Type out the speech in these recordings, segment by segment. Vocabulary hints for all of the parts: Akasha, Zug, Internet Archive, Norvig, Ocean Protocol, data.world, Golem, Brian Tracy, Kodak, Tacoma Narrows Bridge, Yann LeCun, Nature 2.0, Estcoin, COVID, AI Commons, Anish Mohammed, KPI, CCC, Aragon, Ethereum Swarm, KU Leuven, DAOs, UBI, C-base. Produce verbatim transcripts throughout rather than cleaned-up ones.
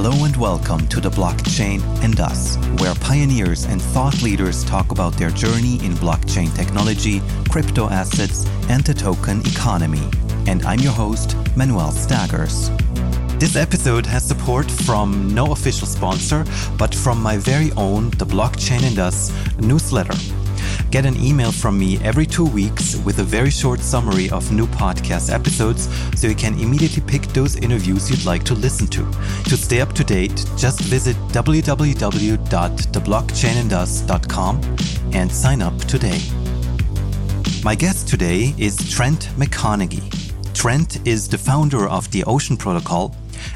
Hello and welcome to The Blockchain and Us, where pioneers and thought leaders talk about their journey in blockchain technology, crypto assets, and the token economy. And I'm your host, Manuel Staggers. This episode has support from no official sponsor, but from my very own The Blockchain and Us newsletter. Get an email from me every two weeks with a very short summary of new podcast episodes so you can immediately pick those interviews you'd like to listen to. To stay up to date, just visit w w w dot the blockchain and us dot com and sign up today. My guest today is Trent McConaghy. Trent is the founder of the Ocean Protocol,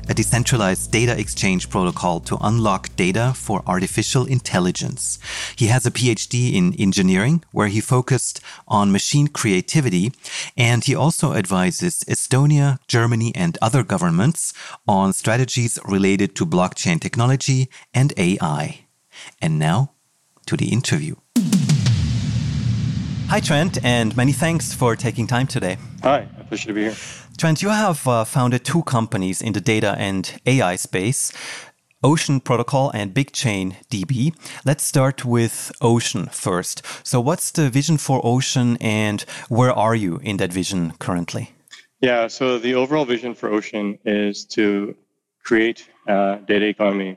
a decentralized data exchange protocol to unlock data for artificial intelligence. He has a P H D in engineering, where he focused on machine creativity, and he also advises Estonia, Germany, and other governments on strategies related to blockchain technology and A I. And now, to the interview. Hi, Trent, and many thanks for taking time today. Hi, a pleasure to be here. Trent, you have uh, founded two companies in the data and A I space, Ocean Protocol and BigchainDB. Let's start with Ocean first. So what's the vision for Ocean and where are you in that vision currently? Yeah, so the overall vision for Ocean is to create a data economy,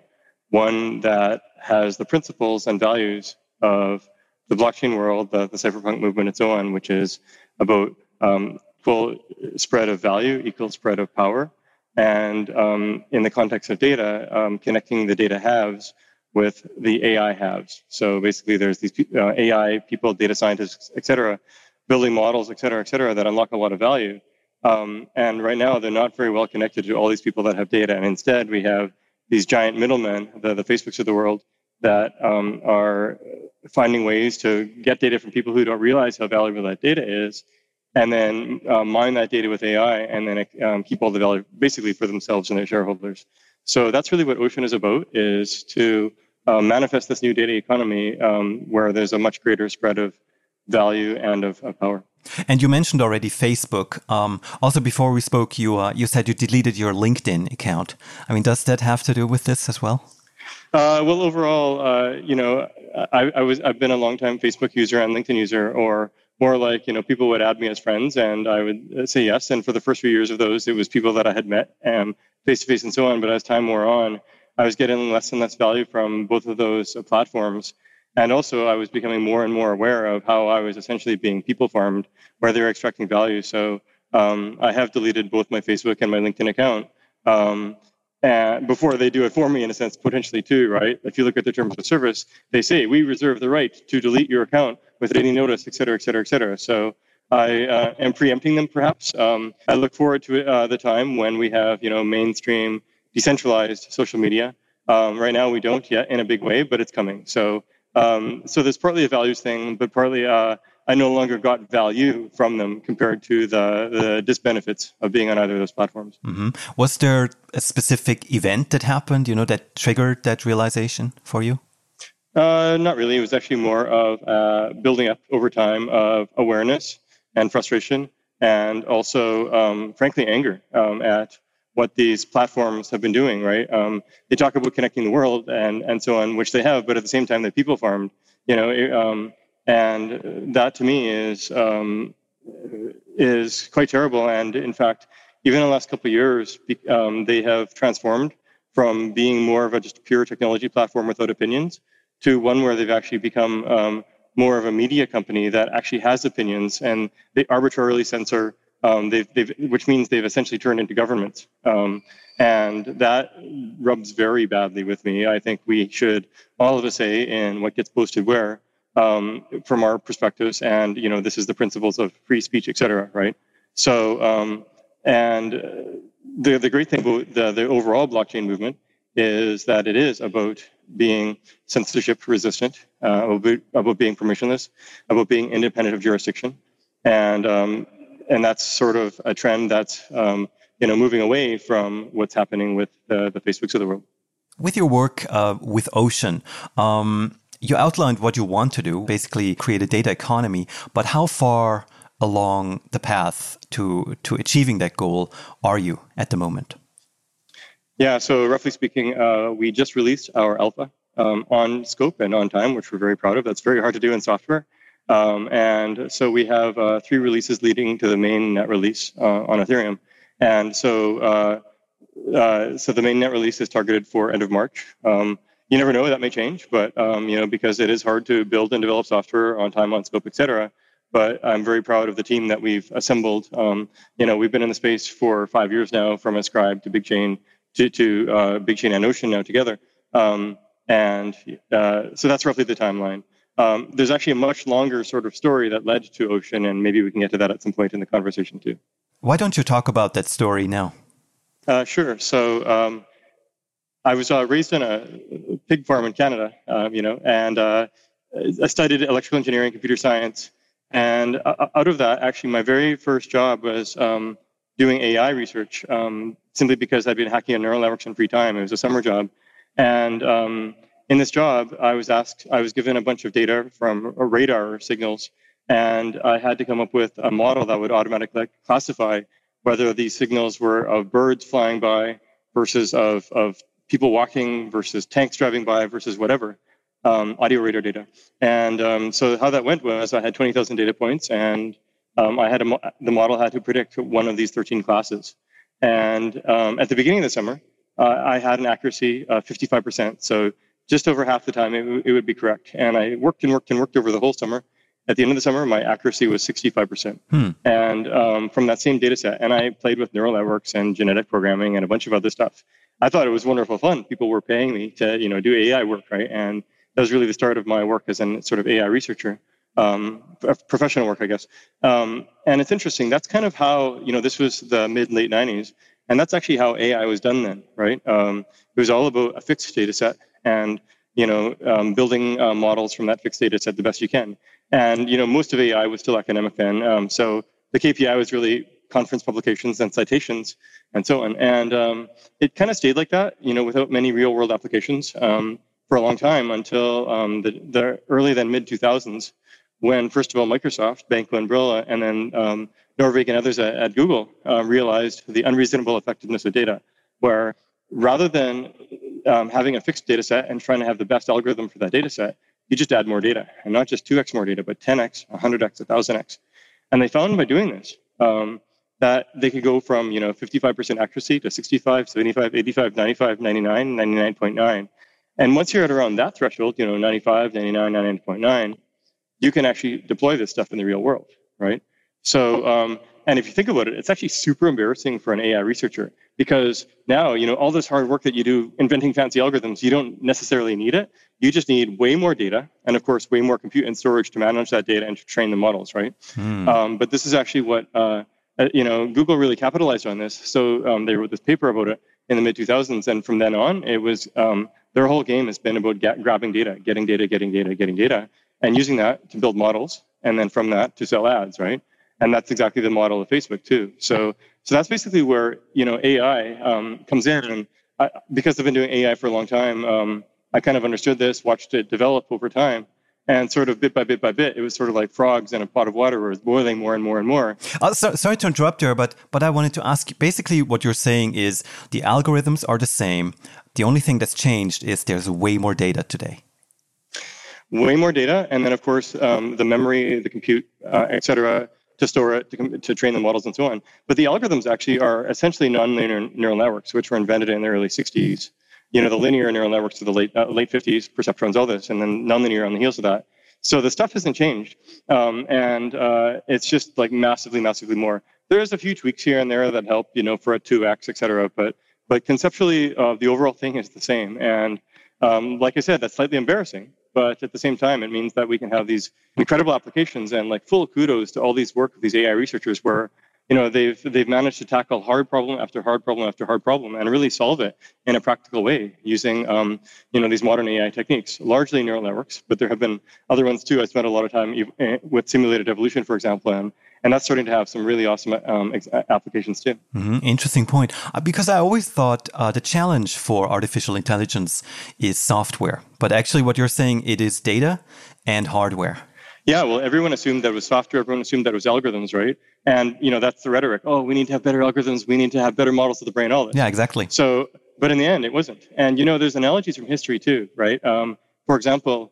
one that has the principles and values of the blockchain world, the, the cypherpunk movement, and so on, which is about um, equal spread of value, equal spread of power, and um, in the context of data, um, connecting the data halves with the A I halves. So basically, there's these uh, A I people, data scientists, et cetera, building models, et cetera, et cetera, that unlock a lot of value. Um, and right now, they're not very well connected to all these people that have data. And instead, we have these giant middlemen, the, the Facebooks of the world, that um, are finding ways to get data from people who don't realize how valuable that data is, and then uh, mine that data with A I, and then um, keep all the value basically for themselves and their shareholders. So that's really what Ocean is about, is to uh, manifest this new data economy um, where there's a much greater spread of value and of, of power. And you mentioned already Facebook. Um, also, before we spoke, you uh, you said you deleted your LinkedIn account. I mean, does that have to do with this as well? Uh, well, overall, uh, you know, I, I was I've been a long-time Facebook user and LinkedIn user, or more like, you know, people would add me as friends and I would say yes. And for the first few years of those, it was people that I had met um, face-to-face and so on. But as time wore on, I was getting less and less value from both of those uh, platforms. And also I was becoming more and more aware of how I was essentially being people farmed, where they were extracting value. So um, I have deleted both my Facebook and my LinkedIn account um, and before they do it for me, in a sense, potentially too, right? If you look at the terms of service, they say, we reserve the right to delete your account with any notice, et cetera, et cetera, et cetera. So I uh, am preempting them, perhaps. Um, I look forward to uh, the time when we have, you know, mainstream decentralized social media. Um, right now, we don't yet in a big way, but it's coming. So, um, so there's partly a values thing, but partly uh, I no longer got value from them compared to the, the disbenefits of being on either of those platforms. Mm-hmm. Was there a specific event that happened, you know, that triggered that realization for you? Uh, not really. It was actually more of uh, building up over time of awareness and frustration, and also, um, frankly, anger um, at what these platforms have been doing, right? Um, they talk about connecting the world and, and so on, which they have, but at the same time, they're people farmed, you know, it, um, and that to me is um, is quite terrible. And in fact, even in the last couple of years, um, they have transformed from being more of a just pure technology platform without opinions to one where they've actually become um, more of a media company that actually has opinions, and they arbitrarily censor, um, they've, they've, which means they've essentially turned into governments. Um, and that rubs very badly with me. I think we should, all of us, say in what gets posted where, um, from our perspectives, and, you know, this is the principles of free speech, et cetera, right? So, um, and the, the great thing about the, the overall blockchain movement is that it is about being censorship resistant, uh, about, about being permissionless, about being independent of jurisdiction. And um, and that's sort of a trend that's, um, you know, moving away from what's happening with uh, the Facebooks of the world. With your work uh, with Ocean, um, you outlined what you want to do, basically create a data economy, but how far along the path to to achieving that goal are you at the moment? Yeah, so roughly speaking, uh, we just released our alpha um, on scope and on time, which we're very proud of. That's very hard to do in software. Um, and so we have uh, three releases leading to the main net release uh, on Ethereum. And so uh, uh, so the main net release is targeted for end of March. Um, you never know, that may change, but um, you know, because it is hard to build and develop software on time, on scope, et cetera. But I'm very proud of the team that we've assembled. Um, you know, we've been in the space for five years now, from Ascribe to BigChain to, to uh, BigChain and Ocean now together. Um, and uh, so that's roughly the timeline. Um, there's actually a much longer sort of story that led to Ocean, and maybe we can get to that at some point in the conversation too. Why don't you talk about that story now? Uh, sure. So um, I was uh, raised in a pig farm in Canada, um, you know, and uh, I studied electrical engineering, computer science. And uh, out of that, actually, my very first job was um, doing A I research, um, simply because I'd been hacking on neural networks in free time. It was a summer job. And um, in this job, I was asked, I was given a bunch of data from radar signals, and I had to come up with a model that would automatically classify whether these signals were of birds flying by versus of, of people walking versus tanks driving by versus whatever, um, audio radar data. And um, so how that went was I had twenty thousand data points, and um, I had a mo- the model had to predict one of these thirteen classes. And um, at the beginning of the summer, uh, I had an accuracy of fifty-five percent. So just over half the time, it, it would be correct. And I worked and worked and worked over the whole summer. At the end of the summer, my accuracy was sixty-five percent. Hmm. And um, from that same data set, and I played with neural networks and genetic programming and a bunch of other stuff. I thought it was wonderful fun. People were paying me to, you know, do A I work, right? And that was really the start of my work as a sort of A I researcher, um, professional work, I guess. Um, and it's interesting. That's kind of how, you know, this was the mid-late nineties. And that's actually how A I was done then, right? Um, it was all about a fixed data set. And, you know, um, building uh, models from that fixed data set the best you can. And, you know, most of A I was still academic then. Um, so the K P I was really conference publications and citations and so on. And um, it kind of stayed like that, you know, without many real world applications um, for a long time until um, the, the early then mid two thousands, when first of all, Microsoft, Banco and Brilla, and then um, Norvig and others at, at Google uh, realized the unreasonable effectiveness of data, where rather than Um, having a fixed data set and trying to have the best algorithm for that data set, you just add more data, and not just two x more data, but ten x, one hundred x, one thousand x. And they found by doing this um, that they could go from, you know, fifty-five percent accuracy to sixty-five, seventy-five, eighty-five, ninety-five, ninety-nine, ninety-nine point nine. And once you're at around that threshold, you know, ninety-five, ninety-nine, ninety-nine point nine, you can actually deploy this stuff in the real world, right? So, um, and if you think about it, it's actually super embarrassing for an A I researcher, because now, you know, all this hard work that you do inventing fancy algorithms, you don't necessarily need it. You just need way more data and, of course, way more compute and storage to manage that data and to train the models, right? Mm. Um, but this is actually what, uh, you know, Google really capitalized on this. So um, they wrote this paper about it in the mid two thousands. And from then on, it was um, their whole game has been about ga- grabbing data, getting data, getting data, getting data, and using that to build models. And then from that to sell ads, right? And that's exactly the model of Facebook too. So, so that's basically where, you know, A I um, comes in. And I, because I've been doing A I for a long time, um, I kind of understood this, watched it develop over time, and sort of bit by bit by bit, it was sort of like frogs in a pot of water, where it's boiling more and more and more. Uh, so, sorry to interrupt you, but but I wanted to ask. Basically, what you're saying is the algorithms are the same. The only thing that's changed is there's way more data today. Way more data, and then of course um, the memory, the compute, uh, et cetera, to store it, to, to train the models and so on. But the algorithms actually are essentially nonlinear neural networks, which were invented in the early sixties. You know, the linear neural networks of the late uh, late fifties, perceptrons, all this, and then nonlinear on the heels of that. So the stuff hasn't changed. Um, and uh, it's just like massively, massively more. There's a few tweaks here and there that help, you know, for a two x, et cetera. But, but conceptually, uh, the overall thing is the same. And um, like I said, that's slightly embarrassing. But at the same time, it means that we can have these incredible applications, and like full kudos to all these work of these A I researchers, where, you know, they've they've managed to tackle hard problem after hard problem after hard problem and really solve it in a practical way using, um, you know, these modern A I techniques, largely neural networks. But there have been other ones too. I spent a lot of time with simulated evolution, for example, and and that's starting to have some really awesome um, ex- applications too. Mm-hmm. Interesting point, uh, because I always thought uh, the challenge for artificial intelligence is software, but actually what you're saying, it is data and hardware. Yeah, well, everyone assumed that it was software. Everyone assumed that it was algorithms, right? And, you know, that's the rhetoric. Oh, we need to have better algorithms. We need to have better models of the brain, all that. Yeah, exactly. So, But in the end, it wasn't. And, you know, there's analogies from history, too, right? Um, for example,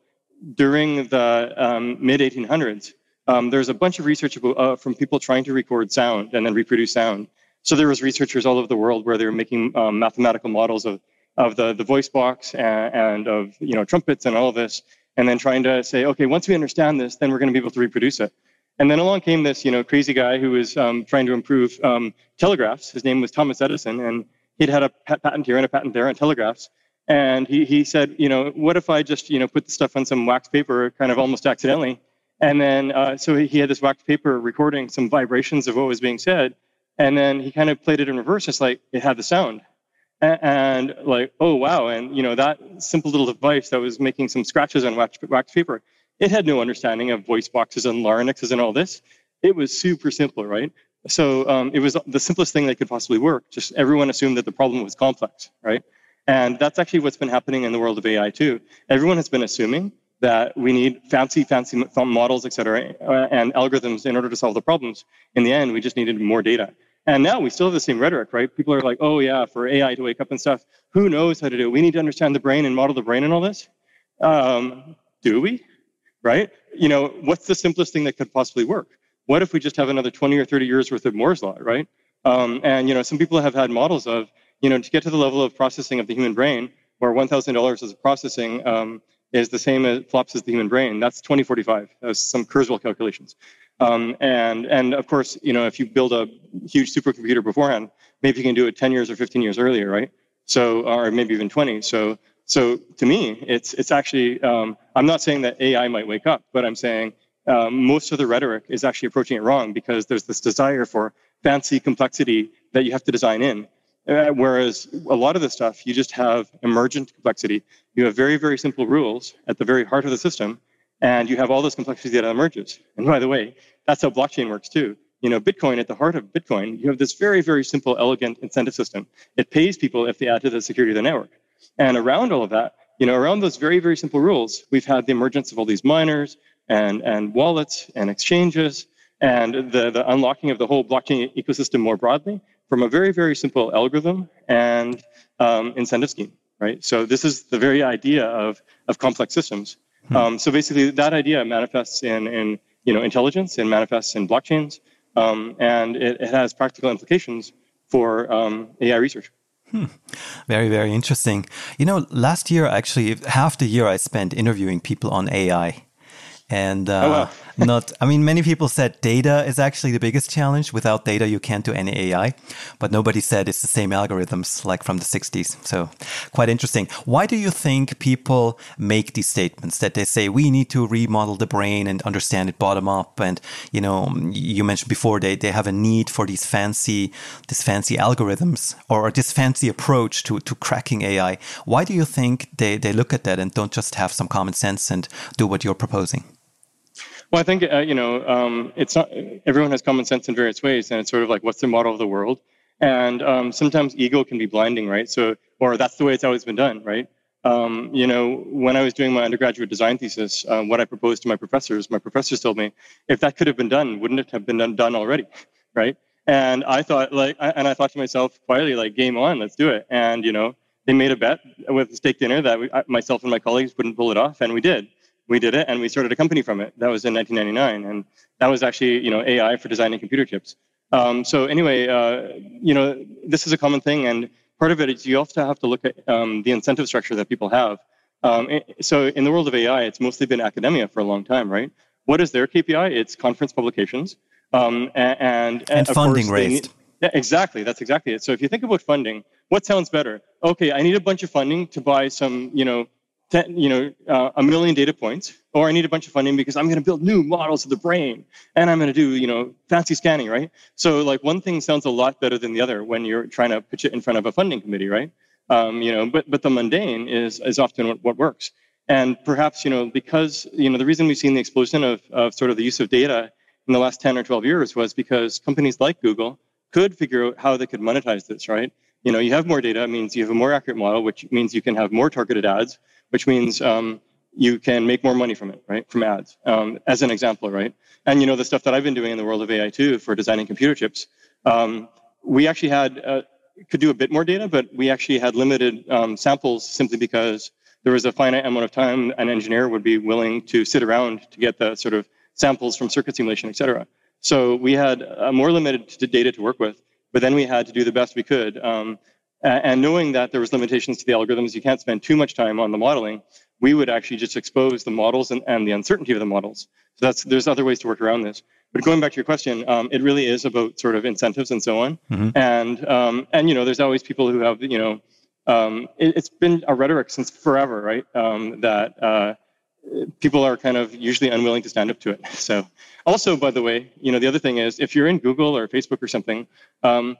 during the um, mid eighteen hundreds, um, there's a bunch of research uh, from people trying to record sound and then reproduce sound. So there was researchers all over the world where they were making um, mathematical models of, of the, the voice box and, and of, you know, trumpets and all of this, and then trying to say, okay, once we understand this, then we're going to be able to reproduce it. And then along came this, you know, crazy guy who was um, trying to improve um, telegraphs. His name was Thomas Edison, and he'd had a patent here and a patent there on telegraphs. And he, he said, you know, what if I just, you know, put the stuff on some wax paper kind of almost accidentally? And then uh, so he had this wax paper recording some vibrations of what was being said. And then he kind of played it in reverse, just like it had the sound. And, and like, oh, wow. And, you know, that simple little device that was making some scratches on wax, wax paper, it had no understanding of voice boxes and larynxes and all this. It was super simple, right? So um, it was the simplest thing that could possibly work. Just everyone assumed that the problem was complex, right? And that's actually what's been happening in the world of A I too. Everyone has been assuming that we need fancy, fancy models, et cetera, and algorithms in order to solve the problems. In the end, we just needed more data. And now we still have the same rhetoric, right? People are like, oh yeah, for A I to wake up and stuff, who knows how to do it? We need to understand the brain and model the brain and all this. Um, do we? Right? You know, what's the simplest thing that could possibly work? What if we just have another twenty or thirty years worth of Moore's law, right? Um, and, you know, some people have had models of, you know, to get to the level of processing of the human brain, where one thousand dollars of processing um, is the same as flops as the human brain. That's twenty forty-five. That was some Kurzweil calculations. Um, and, and of course, you know, if you build a huge supercomputer beforehand, maybe you can do it ten years or fifteen years earlier, right? So, or maybe even twenty. So, so to me, it's, it's actually, um, I'm not saying that A I might wake up, but I'm saying Um, most of the rhetoric is actually approaching it wrong, because there's this desire for fancy complexity that you have to design in. Uh, whereas a lot of the stuff, you just have emergent complexity. You have very, very simple rules at the very heart of the system, and you have all this complexity that emerges. And by the way, that's how blockchain works too. You know, Bitcoin, at the heart of Bitcoin, you have this very, very simple, elegant incentive system. It pays people if they add to the security of the network. And around all of that, you know, around those very, very simple rules, we've had the emergence of all these miners, And, and wallets and exchanges, and the, the unlocking of the whole blockchain ecosystem more broadly from a very, very simple algorithm and um, incentive scheme, right? So this is the very idea of, of complex systems. Hmm. Um, so basically, that idea manifests in, in you know, intelligence, and manifests in blockchains, um, and it, it has practical implications for um, A I research. Hmm. Very, very interesting. You know, last year, actually, half the year I spent interviewing people on A I. And uh, oh, wow. not, I mean, many people said data is actually the biggest challenge. Without data, you can't do any A I. But nobody said it's the same algorithms like from the sixties. So quite interesting. Why do you think people make these statements that they say we need to remodel the brain and understand it bottom up? And, you know, you mentioned before they, they have a need for these fancy, this fancy algorithms or this fancy approach to, to cracking A I. Why do you think they, they look at that and don't just have some common sense and do what you're proposing? Well, I think, uh, you know, um, it's not, everyone has common sense in various ways, and it's sort of like, what's the model of the world? And um, sometimes ego can be blinding, right? So, or that's the way it's always been done, right? Um, you know, when I was doing my undergraduate design thesis, um, what I proposed to my professors, my professors told me, if that could have been done, wouldn't it have been done, done already, right? And I thought, like, I, and I thought to myself quietly, like, game on, let's do it. And, you know, they made a bet with steak dinner that we, myself and my colleagues wouldn't pull it off, and we did. We did it, and we started a company from it. That was in nineteen ninety-nine, and that was actually, you know, A I for designing computer chips. Um, so anyway, uh, you know, this is a common thing, and part of it is you also have to look at um, the incentive structure that people have. Um, it, so in the world of A I, it's mostly been academia for a long time, right? What is their K P I? It's conference publications um, and, and, and of funding course, raised. They, yeah, exactly, that's exactly it. So if you think about funding, what sounds better? Okay, I need a bunch of funding to buy some, you know. You know, uh, a million data points, or I need a bunch of funding because I'm going to build new models of the brain, and I'm going to do, you know, fancy scanning, right? So, like, one thing sounds a lot better than the other when you're trying to pitch it in front of a funding committee, right? Um, you know, but but the mundane is is often what, what works, and perhaps, you know, because, you know, the reason we've seen the explosion of of sort of the use of data in the last ten or twelve years was because companies like Google could figure out how they could monetize this, right? You know, you have more data, it means you have a more accurate model, which means you can have more targeted ads, which means um, you can make more money from it, right? From ads, um, as an example, right? And, you know, the stuff that I've been doing in the world of A I too for designing computer chips, um, we actually had uh, could do a bit more data, but we actually had limited um, samples simply because there was a finite amount of time an engineer would be willing to sit around to get the sort of samples from circuit simulation, et cetera. So we had a more limited data to work with, but then we had to do the best we could. Um, and knowing that there was limitations to the algorithms, you can't spend too much time on the modeling, we would actually just expose the models and, and the uncertainty of the models. So that's, there's other ways to work around this. But going back to your question, um, it really is about sort of incentives and so on. Mm-hmm. And, um, and, you know, there's always people who have, you know, um, it, it's been a rhetoric since forever, right, um, that uh, people are kind of usually unwilling to stand up to it. So also, by the way, you know, the other thing is if you're in Google or Facebook or something, um,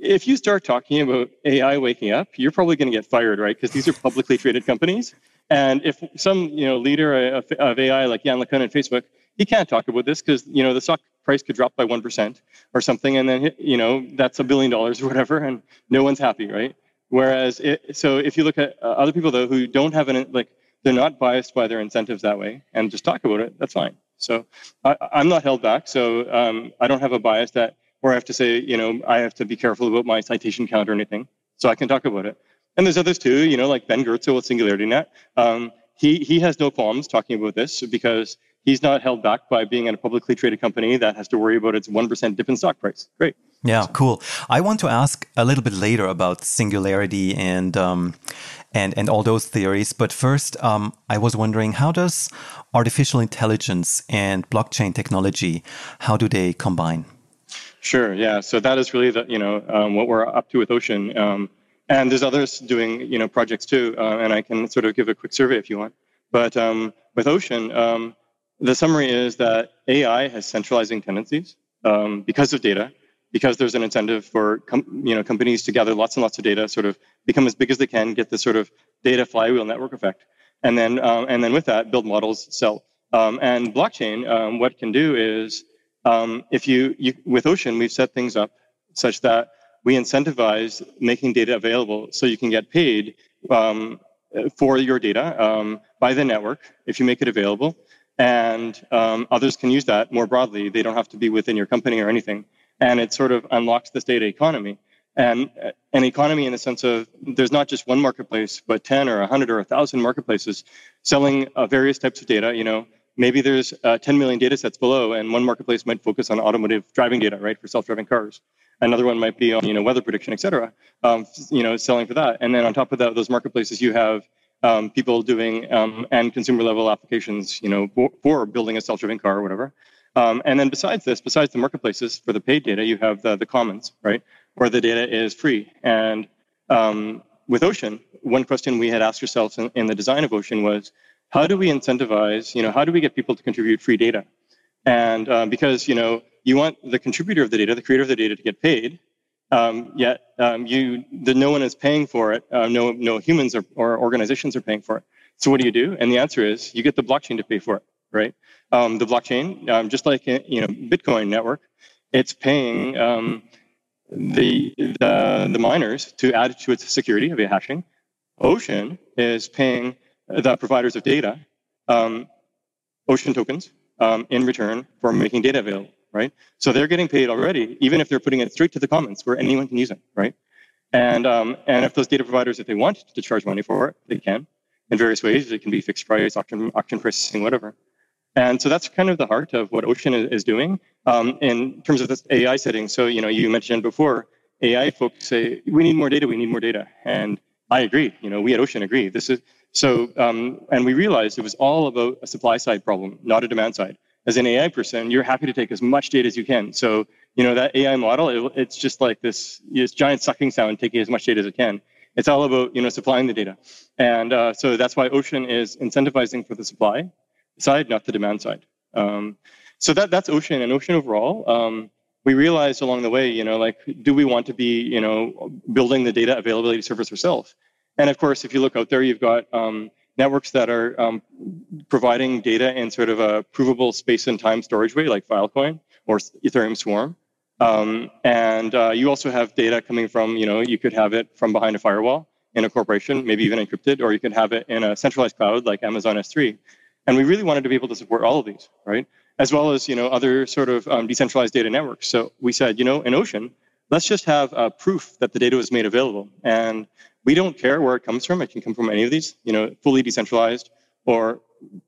if you start talking about A I waking up, you're probably going to get fired, right, because these are publicly traded companies. And if some, you know, leader of, of A I like Yann LeCun at Facebook, he can't talk about this because, you know, the stock price could drop by one percent or something. And then, you know, that's a billion dollars or whatever. And no one's happy, right? Whereas, it, so if you look at uh, other people, though, who don't have an, like, they're not biased by their incentives that way and just talk about it, that's fine. So I, I'm not held back. So um, I don't have a bias that where I have to say, you know, I have to be careful about my citation count or anything. So I can talk about it. And there's others too, you know, like Ben Goertzel with SingularityNet. Um, he, he has no qualms talking about this because he's not held back by being in a publicly traded company that has to worry about its one percent dip in stock price. Great. Yeah, so cool. I want to ask a little bit later about singularity and um, and and all those theories. But first, um, I was wondering, how does artificial intelligence and blockchain technology, how do they combine? Sure. Yeah. So that is really the, you know, um, what we're up to with Ocean. Um, and there's others doing, you know, projects too. Uh, and I can sort of give a quick survey if you want. But um, with Ocean, um, the summary is that A I has centralizing tendencies um, because of data, because there's an incentive for com- you know companies to gather lots and lots of data, sort of become as big as they can, get this sort of data flywheel network effect, and then um, and then with that build models, sell. Um, and blockchain, um, what it can do is um, if you, you with Ocean, we've set things up such that we incentivize making data available, so you can get paid um, for your data um, by the network if you make it available. And um, others can use that more broadly. They don't have to be within your company or anything. And it sort of unlocks this data economy. And uh, an economy in the sense of there's not just one marketplace, but ten or one hundred or one thousand marketplaces selling uh, various types of data. You know, maybe there's uh, ten million data sets below, and one marketplace might focus on automotive driving data, right, for self-driving cars. Another one might be on, you know, weather prediction, et cetera, um, you know, selling for that. And then on top of that, those marketplaces, you have Um, people doing um, and consumer level applications, you know, for, for building a self-driving car or whatever. Um, and then besides this, besides the marketplaces for the paid data, you have the, the commons, right, where the data is free. And um, with Ocean, one question we had asked ourselves in, in the design of Ocean was, how do we incentivize, you know, how do we get people to contribute free data? And uh, because, you know, you want the contributor of the data, the creator of the data to get paid. Um, yet um, you, the, no one is paying for it. Uh, no, no humans or, or organizations are paying for it. So what do you do? And the answer is you get the blockchain to pay for it, right? Um, the blockchain, um, just like you know, Bitcoin network, it's paying um, the, the the miners to add to its security via hashing. Ocean is paying the providers of data, um, Ocean tokens, um, in return for making data available. Right, so they're getting paid already, even if they're putting it straight to the commons where anyone can use it, right? And um, and if those data providers, if they want to charge money for it, they can in various ways. It can be fixed price, auction, auction pricing, whatever. And so that's kind of the heart of what Ocean is doing um, in terms of this A I setting. So you know, you mentioned before, A I folks say we need more data, we need more data, and I agree. You know, we at Ocean agree. This is so, um, and we realized it was all about a supply side problem, not a demand side. As an A I person, you're happy to take as much data as you can. So, you know, that A I model, it, it's just like this, this giant sucking sound, taking as much data as it can. It's all about, you know, supplying the data. And uh, so that's why Ocean is incentivizing for the supply side, not the demand side. Um, so that that's Ocean. And Ocean overall, um, we realized along the way, you know, like, do we want to be, you know, building the data availability service ourselves? And of course, if you look out there, you've got um, networks that are um, providing data in sort of a provable space and time storage way, like Filecoin or Ethereum Swarm. Um, and uh, you also have data coming from, you know, you could have it from behind a firewall in a corporation, maybe even encrypted, or you could have it in a centralized cloud like Amazon S three. And we really wanted to be able to support all of these, right? As well as, you know, other sort of um, decentralized data networks. So we said, you know, in Ocean, Let's just have uh, proof that the data was made available. And we don't care where it comes from. It can come from any of these, you know, fully decentralized or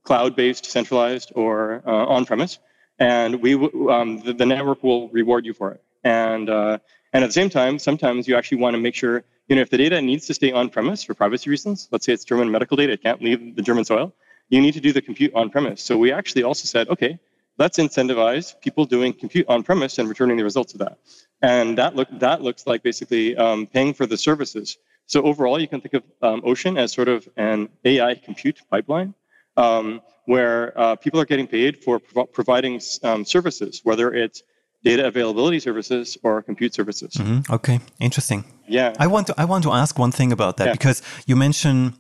cloud-based, centralized, or uh, on-premise. And we, um, the, the network will reward you for it. And uh, and at the same time, sometimes you actually want to make sure, you know, if the data needs to stay on-premise for privacy reasons, let's say it's German medical data, it can't leave the German soil, you need to do the compute on-premise. So we actually also said, okay, let's incentivize people doing compute on-premise and returning the results of that. And that, look, that looks like basically um, paying for the services. So overall, you can think of um, Ocean as sort of an A I compute pipeline um, where uh, people are getting paid for pro providing um, services, whether it's data availability services or compute services. Mm-hmm. Okay, interesting. Yeah. I want to, I want to ask one thing about that, yeah. because you mentioned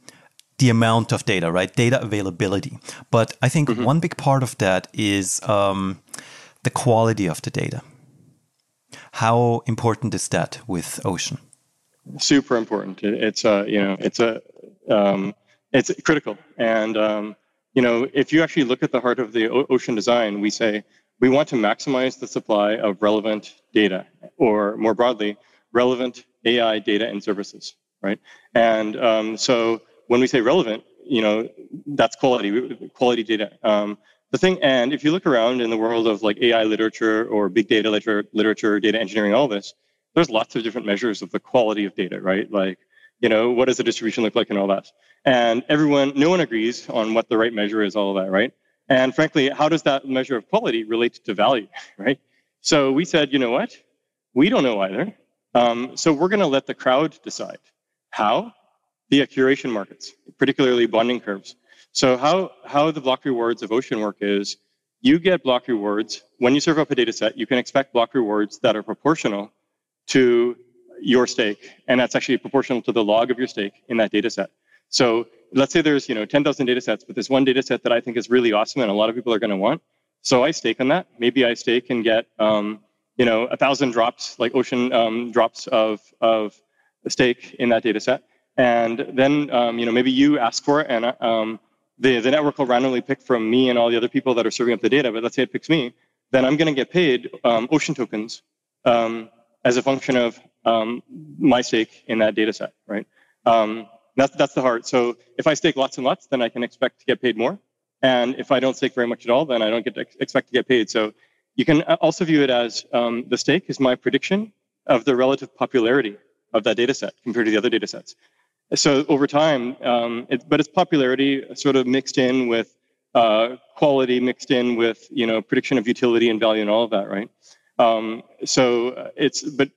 the amount of data, right? Data availability. But I think mm-hmm. one big part of that is um, the quality of the data. How important is that with Ocean? Super important. It, it's uh, you know, it's a um, it's critical. And um, you know, if you actually look at the heart of the o Ocean design, we say we want to maximize the supply of relevant data, or more broadly, relevant A I data and services, right? And um, so when we say relevant, you know, that's quality, quality data. Um, the thing, and if you look around in the world of like A I literature or big data literature, literature, data engineering, all this, there's lots of different measures of the quality of data, right? Like, you know, what does the distribution look like and all that? And everyone, no one agrees on what the right measure is, all of that, right? And frankly, how does that measure of quality relate to value, right? So we said, you know what? We don't know either. Um, so we're going to let the crowd decide. How? Via curation markets, particularly bonding curves. So how, how the block rewards of Ocean work is you get block rewards. When you serve up a data set, you can expect block rewards that are proportional to your stake. And that's actually proportional to the log of your stake in that data set. So let's say there's, you know, ten thousand data sets, but there's one data set that I think is really awesome and a lot of people are going to want. So I stake on that. Maybe I stake and get, um, you know, a thousand drops, like Ocean um, drops of, of stake in that data set. And then, um, you know, maybe you ask for it and um, the, the network will randomly pick from me and all the other people that are serving up the data. But let's say it picks me, then I'm going to get paid um, Ocean tokens um, as a function of um, my stake in that data set, right? Um, That's, that's the heart. So if I stake lots and lots, then I can expect to get paid more. And if I don't stake very much at all, then I don't get to ex expect to get paid. So you can also view it as um, the stake is my prediction of the relative popularity of that data set compared to the other data sets. So over time, um, it, but it's popularity sort of mixed in with uh, quality, mixed in with, you know, prediction of utility and value and all of that, right? Um, so it's, but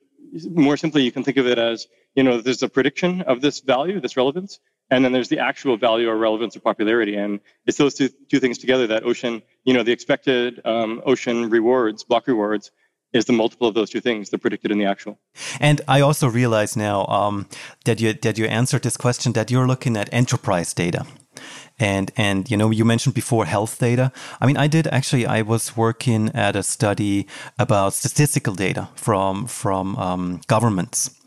more simply, you can think of it as, you know, there's a prediction of this value, this relevance, and then there's the actual value or relevance or popularity. And it's those two, two things together that Ocean, you know, the expected um, Ocean rewards, block rewards, is the multiple of those two things, the predicted and the actual. And I also realize now um, that you that you answered this question, that you're looking at enterprise data. And, and you know, you mentioned before health data. I mean, I did actually, I was working at a study about statistical data from, from um, governments.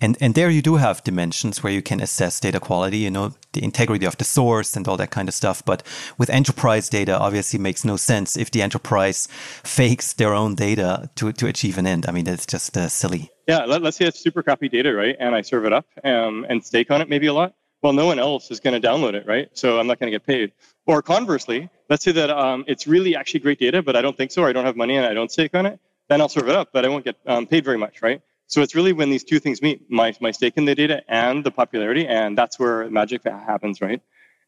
And, and there you do have dimensions where you can assess data quality, you know, the integrity of the source and all that kind of stuff. But with enterprise data, obviously makes no sense if the enterprise fakes their own data to, to achieve an end. I mean, that's just uh, silly. Yeah, let, let's say it's super crappy data, right? And I serve it up um, and stake on it maybe a lot. Well, no one else is going to download it, right? So I'm not going to get paid. Or conversely, let's say that um, it's really actually great data, but I don't think so, or I don't have money and I don't stake on it. Then I'll serve it up, but I won't get um, paid very much, right? So it's really when these two things meet, my, my stake in the data and the popularity, and that's where magic happens, right?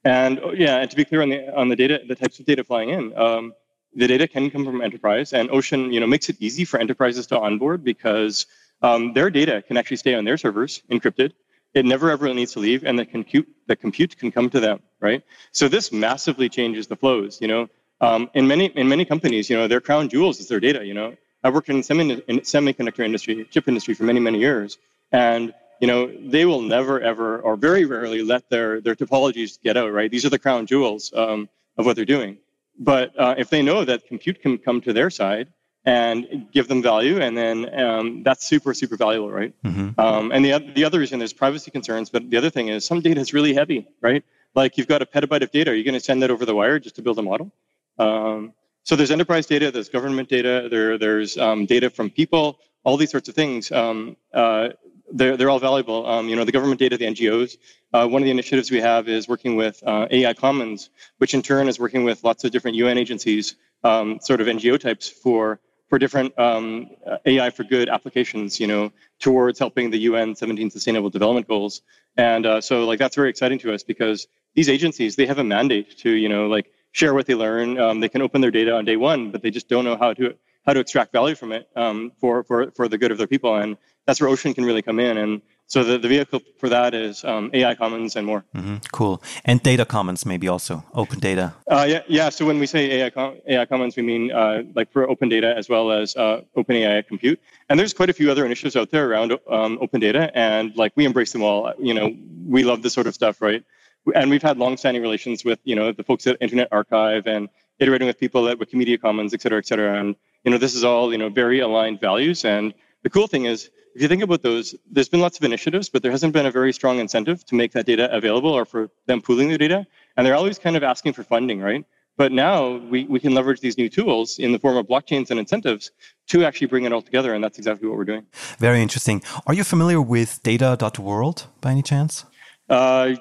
And yeah, and to be clear on the, on the data, the types of data flying in, um, the data can come from enterprise, and Ocean, you know, makes it easy for enterprises to onboard because um, their data can actually stay on their servers, encrypted. It never ever needs to leave, and the compute, the compute can come to them, right? So this massively changes the flows, you know. Um, in many in many companies, you know, their crown jewels is their data, you know. I worked in semi in semiconductor industry, chip industry for many, many years. And, you know, they will never, ever, or very rarely let their, their topologies get out, right? These are the crown jewels um, of what they're doing. But uh, if they know that compute can come to their side and give them value, and then um, that's super, super valuable, right? Mm-hmm. um, and the, the other reason, there's privacy concerns, but the other thing is some data is really heavy, right? Like you've got a petabyte of data. Are you going to send that over the wire just to build a model? Um, So there's enterprise data, there's government data, there, there's um, data from people, all these sorts of things, um, uh, they're, they're all valuable. Um, you know, the government data, the N G Os. Uh, one of the initiatives we have is working with uh, A I Commons, which in turn is working with lots of different U N agencies, um, sort of N G O types for for different um, A I for good applications, you know, towards helping the U N seventeen Sustainable Development Goals. And uh, so, like, that's very exciting to us because these agencies, they have a mandate to, you know, like, share what they learn. Um, they can open their data on day one, but they just don't know how to how to extract value from it um, for, for, for the good of their people. And that's where Ocean can really come in. And so the, the vehicle for that is um, A I Commons and more. Mm-hmm. Cool. And data commons maybe also, open data. Uh, yeah, yeah. So when we say A I, com- A I Commons, we mean uh, like for open data as well as uh, open A I compute. And there's quite a few other initiatives out there around um, open data. And like we embrace them all. You know, we love this sort of stuff, right? And we've had long-standing relations with, you know, the folks at Internet Archive and iterating with people at Wikimedia Commons, et cetera, et cetera. And, you know, this is all, you know, very aligned values. And the cool thing is, if you think about those, there's been lots of initiatives, but there hasn't been a very strong incentive to make that data available or for them pooling their data. And they're always kind of asking for funding, right? But now we, we can leverage these new tools in the form of blockchains and incentives to actually bring it all together. And that's exactly what we're doing. Very interesting. Are you familiar with data dot world by any chance? Uh,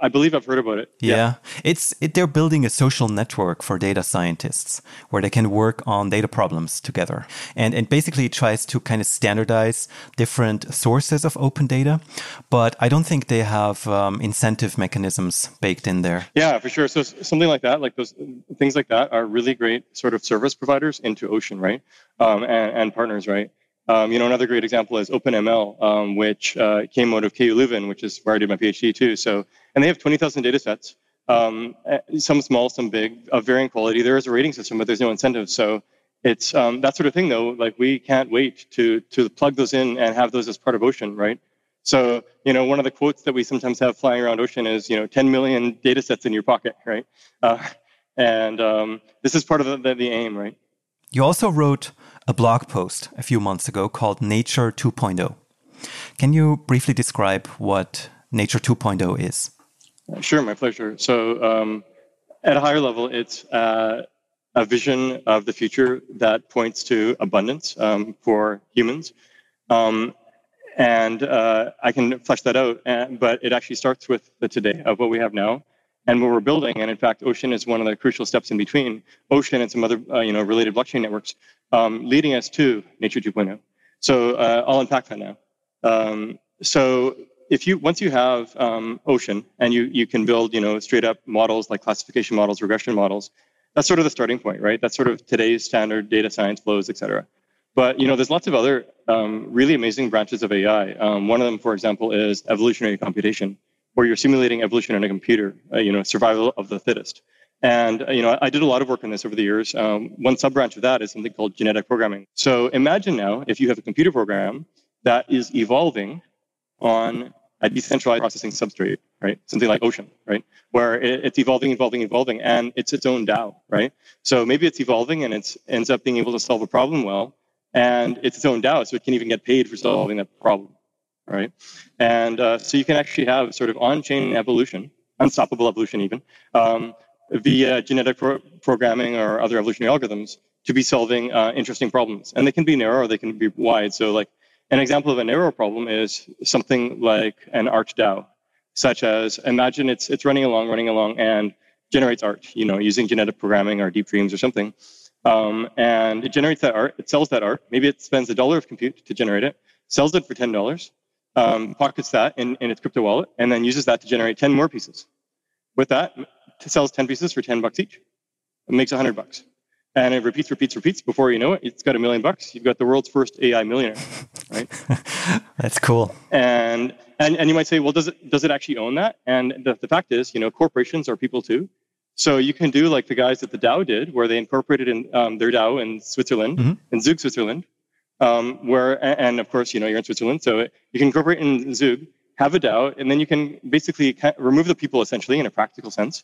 I believe I've heard about it. Yeah, yeah. it's it, they're building a social network for data scientists where they can work on data problems together, and and basically it tries to kind of standardize different sources of open data. But I don't think they have um, incentive mechanisms baked in there. Yeah, for sure. So something like that, like those things like that, are really great sort of service providers into Ocean, right? Um, and, and partners, right? Um, you know, another great example is OpenML, um, which uh, came out of K U Leuven, which is where I did my PhD too. So, and they have twenty thousand data sets, um, some small, some big, of varying quality. There is a rating system, but there's no incentive. So it's um, that sort of thing, though. Like, we can't wait to to plug those in and have those as part of Ocean, right? So, you know, one of the quotes that we sometimes have flying around Ocean is, you know, ten million data sets in your pocket, right? Uh, and um, this is part of the, the, the aim, right? You also wrote a blog post a few months ago called Nature two point oh. Can you briefly describe what Nature two point oh is? Sure, my pleasure. So um, at a higher level, it's uh, a vision of the future that points to abundance um, for humans. Um, and uh, I can flesh that out, and, but it actually starts with the today of what we have now. And what we're building, and in fact, Ocean is one of the crucial steps in between Ocean and some other, uh, you know, related blockchain networks, um, leading us to Nature two point oh. So uh, I'll unpack that now. Um, so if you once you have um, Ocean and you you can build, you know, straight up models like classification models, regression models, that's sort of the starting point, right? That's sort of today's standard data science flows, et cetera. But, you know, there's lots of other um, really amazing branches of A I. Um, one of them, for example, is evolutionary computation, where you're simulating evolution on a computer, uh, you know, survival of the fittest. And, uh, you know, I, I did a lot of work on this over the years. Um, one sub-branch of that is something called genetic programming. So imagine now if you have a computer program that is evolving on a decentralized processing substrate, right? Something like Ocean, right? Where it, it's evolving, evolving, evolving, and it's its own DAO, right? So maybe it's evolving and it ends up being able to solve a problem well, and it's its own DAO, so it can even get paid for solving that problem. Right, and uh, so you can actually have sort of on-chain evolution, unstoppable evolution even, um, via genetic pro- programming or other evolutionary algorithms to be solving uh, interesting problems. And they can be narrow or they can be wide. So like an example of a narrow problem is something like an art DAO, such as imagine it's it's running along, running along and generates art, you know, using genetic programming or deep dreams or something. Um, and it generates that art, it sells that art. Maybe it spends a dollar of compute to generate it, sells it for ten dollars. Um, pockets that in, in its crypto wallet, and then uses that to generate ten more pieces. With that, it sells ten pieces for ten bucks each. It makes one hundred bucks. And it repeats, repeats, repeats. Before you know it, it's got a million bucks. You've got the world's first A I millionaire, right? That's cool. And, and and you might say, well, does it does it actually own that? And the, the fact is, you know, corporations are people too. So you can do like the guys at the DAO did, where they incorporated in um, their DAO in Switzerland, mm-hmm. in Zug, Switzerland, Um, where, and of course, you know, you're in Switzerland, so you can incorporate in Zug, have a DAO, and then you can basically remove the people essentially in a practical sense.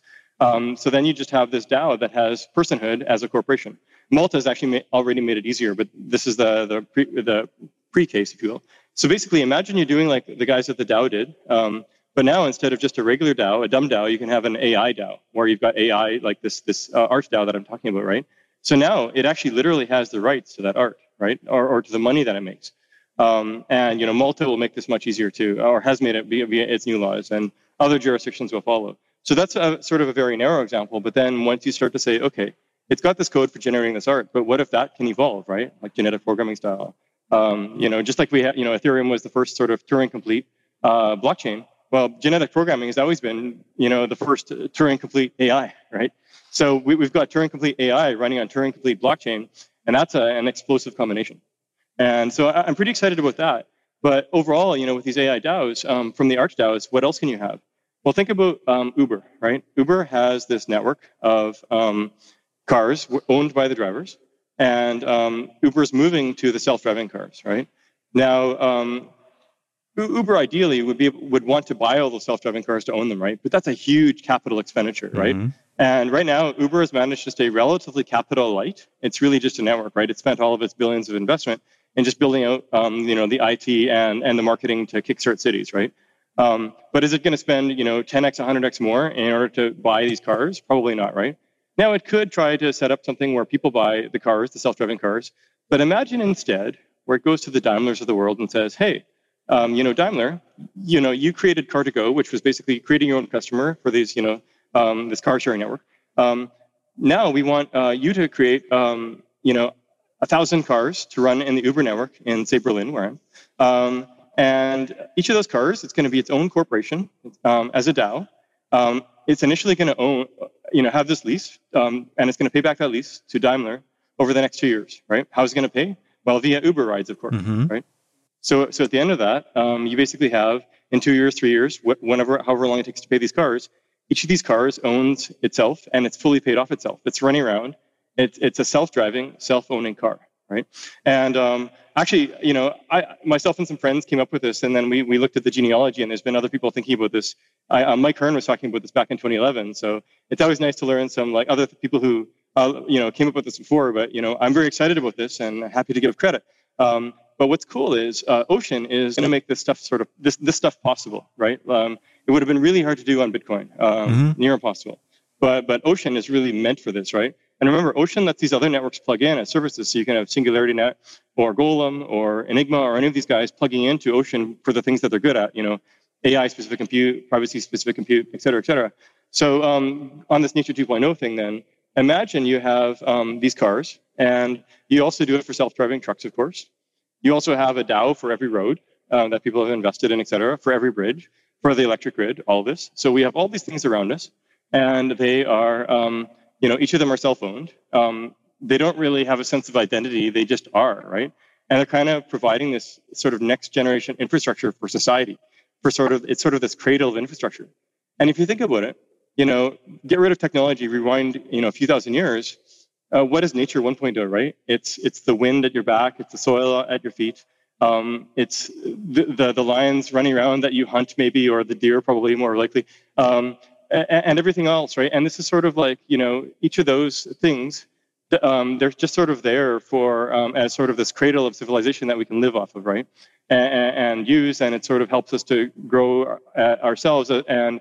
Um, so then you just have this DAO that has personhood as a corporation. Malta has actually ma- already made it easier, but this is the, the, pre, the pre-case, if you will. So basically, imagine you're doing like the guys at the DAO did, um, but now instead of just a regular DAO, a dumb DAO, you can have an A I DAO, where you've got A I, like this, this uh, art DAO that I'm talking about, right? So now it actually literally has the rights to that art, right? Or, or to the money that it makes. Um, and, you know, Malta will make this much easier too, or has made it via, via its new laws, and other jurisdictions will follow. So that's a, sort of a very narrow example. But then once you start to say, okay, it's got this code for generating this art, but what if that can evolve, right? Like genetic programming style. Um, you know, just like we have, you know, Ethereum was the first sort of Turing complete uh, blockchain. Well, genetic programming has always been, you know, the first Turing complete A I, right? So we, we've got Turing complete A I running on Turing complete blockchain, and that's a, an explosive combination. And so I, I'm pretty excited about that. But overall, you know, with these A I DAOs, um, from the Arch DAOs, what else can you have? Well, think about um, Uber, right? Uber has this network of um, cars owned by the drivers, and um, Uber's moving to the self-driving cars, right? Now, um, Uber ideally would be would want to buy all those self-driving cars to own them, right? But that's a huge capital expenditure, right? Mm-hmm. And right now, Uber has managed to stay relatively capital light. It's really just a network, right? It spent all of its billions of investment in just building out, um, you know, the I T and and the marketing to kickstart cities, right? Um, but is it going to spend, you know, ten X, one hundred X more in order to buy these cars? Probably not, right? Now, it could try to set up something where people buy the cars, the self-driving cars. But imagine instead where it goes to the Daimlers of the world and says, hey, um, you know, Daimler, you know, you created Car to Go, which was basically creating your own customer for these, you know, um, this car sharing network. Um, now we want uh, you to create, um, you know, a thousand cars to run in the Uber network in, say, Berlin, where I'm. Um, And each of those cars, it's going to be its own corporation um, as a DAO. Um, it's initially going to own, you know, have this lease, um, and it's going to pay back that lease to Daimler over the next two years, right? How's it going to pay? Well, via Uber rides, of course, mm-hmm. right? So, so at the end of that, um, you basically have in two years, three years, wh- whenever, however long it takes to pay these cars, each of these cars owns itself, and it's fully paid off itself. It's running around. It's it's a self-driving, self-owning car. Right. And um, actually, you know, I myself and some friends came up with this, and then we, we looked at the genealogy, and there's been other people thinking about this. I, uh, Mike Hearn was talking about this back in twenty eleven. So it's always nice to learn some like other th- people who, uh, you know, came up with this before. But, you know, I'm very excited about this and happy to give credit. Um, but what's cool is uh, Ocean is going to make this stuff sort of this, this stuff possible. Right. Um, it would have been really hard to do on Bitcoin, um, mm-hmm. near impossible. But but Ocean is really meant for this. Right. And remember, Ocean lets these other networks plug in as services. So you can have SingularityNet or Golem or Enigma or any of these guys plugging into Ocean for the things that they're good at, you know, A I-specific compute, privacy-specific compute, et cetera, et cetera. So um, on this Nature two point oh thing then, imagine you have um, these cars, and you also do it for self-driving trucks, of course. You also have a DAO for every road um, that people have invested in, et cetera, for every bridge, for the electric grid, all this. So we have all these things around us, and they are... Um, You know, each of them are self-owned. Um, they don't really have a sense of identity. They just are, right? And they're kind of providing this sort of next-generation infrastructure for society. For sort of, it's sort of this cradle of infrastructure. And if you think about it, you know, get rid of technology, rewind, you know, a few thousand years. Uh, what is Nature one point oh, right? It's it's the wind at your back. It's the soil at your feet. Um, it's the, the the lions running around that you hunt, maybe, or the deer, probably more likely. Um, And everything else, right? And this is sort of like, you know, each of those things, um, they're just sort of there for um, as sort of this cradle of civilization that we can live off of, right? And, and use, and it sort of helps us to grow ourselves and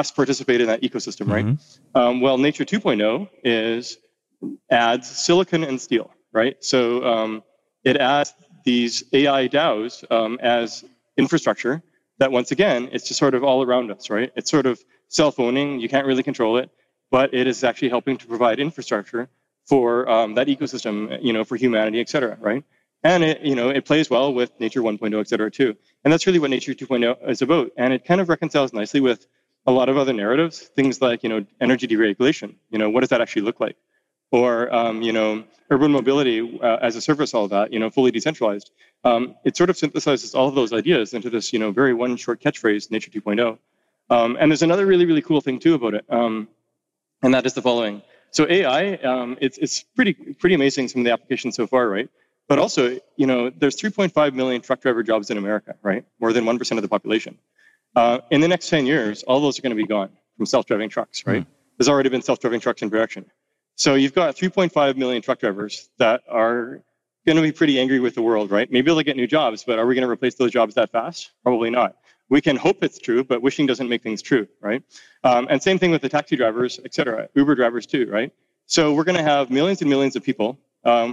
us participate in that ecosystem, right? Mm-hmm. Um, well, Nature two point oh is adds silicon and steel, right? So um, it adds these A I DAOs um, as infrastructure that, once again, it's just sort of all around us, right? It's sort of self-owning, you can't really control it, but it is actually helping to provide infrastructure for um, that ecosystem, you know, for humanity, et cetera, right? And it, you know, it plays well with Nature one point oh, et cetera, too. And that's really what Nature two point oh is about. And it kind of reconciles nicely with a lot of other narratives, things like, you know, energy deregulation. You know, what does that actually look like? Or, um, you know, urban mobility uh, as a service, all that, you know, fully decentralized. Um, it sort of synthesizes all of those ideas into this, you know, very one short catchphrase, Nature two point oh. Um, and there's another really, really cool thing, too, about it, um, and that is the following. So A I, um, it's it's pretty pretty amazing, some of the applications so far, right? But also, you know, there's three point five million truck driver jobs in America, right? More than one percent of the population. Uh, in the next ten years, all those are going to be gone from self-driving trucks, right? Mm-hmm. There's already been self-driving trucks in production. So you've got three point five million truck drivers that are going to be pretty angry with the world, right? Maybe they'll get new jobs, but are we going to replace those jobs that fast? Probably not. We can hope it's true, but wishing doesn't make things true, right? Um, and same thing with the taxi drivers, et cetera, Uber drivers too, right? So we're going to have millions and millions of people um,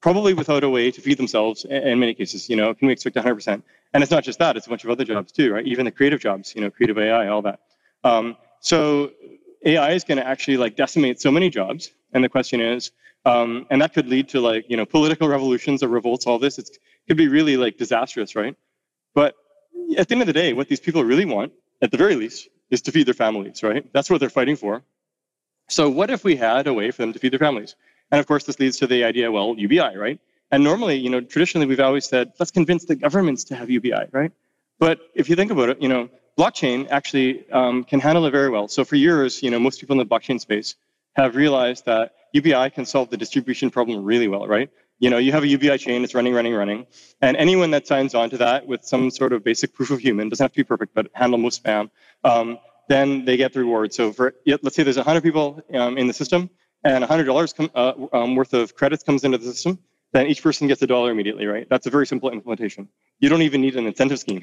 probably without a way to feed themselves in many cases. You know, can we expect one hundred percent? And it's not just that, it's a bunch of other jobs too, right? Even the creative jobs, you know, creative A I, all that. Um, so A I is going to actually like decimate so many jobs. And the question is, um, and that could lead to like, you know, political revolutions or revolts, all this. It's, it could be really like disastrous, right? But at the end of the day, what these people really want, at the very least, is to feed their families, right? That's what they're fighting for. So what if we had a way for them to feed their families? And of course, this leads to the idea, well, U B I, right? And normally, you know, traditionally, we've always said, let's convince the governments to have U B I, right? But if you think about it, you know, blockchain actually um, can handle it very well. So for years, you know, most people in the blockchain space have realized that U B I can solve the distribution problem really well, right? You know, you have a U B I chain, it's running, running, running. And anyone that signs on to that with some sort of basic proof of human, doesn't have to be perfect, but handle most spam, um, then they get the reward. So for, let's say there's one hundred people um, in the system, and one hundred dollars com- uh, um, worth of credits comes into the system, then each person gets a dollar immediately, right? That's a very simple implementation. You don't even need an incentive scheme,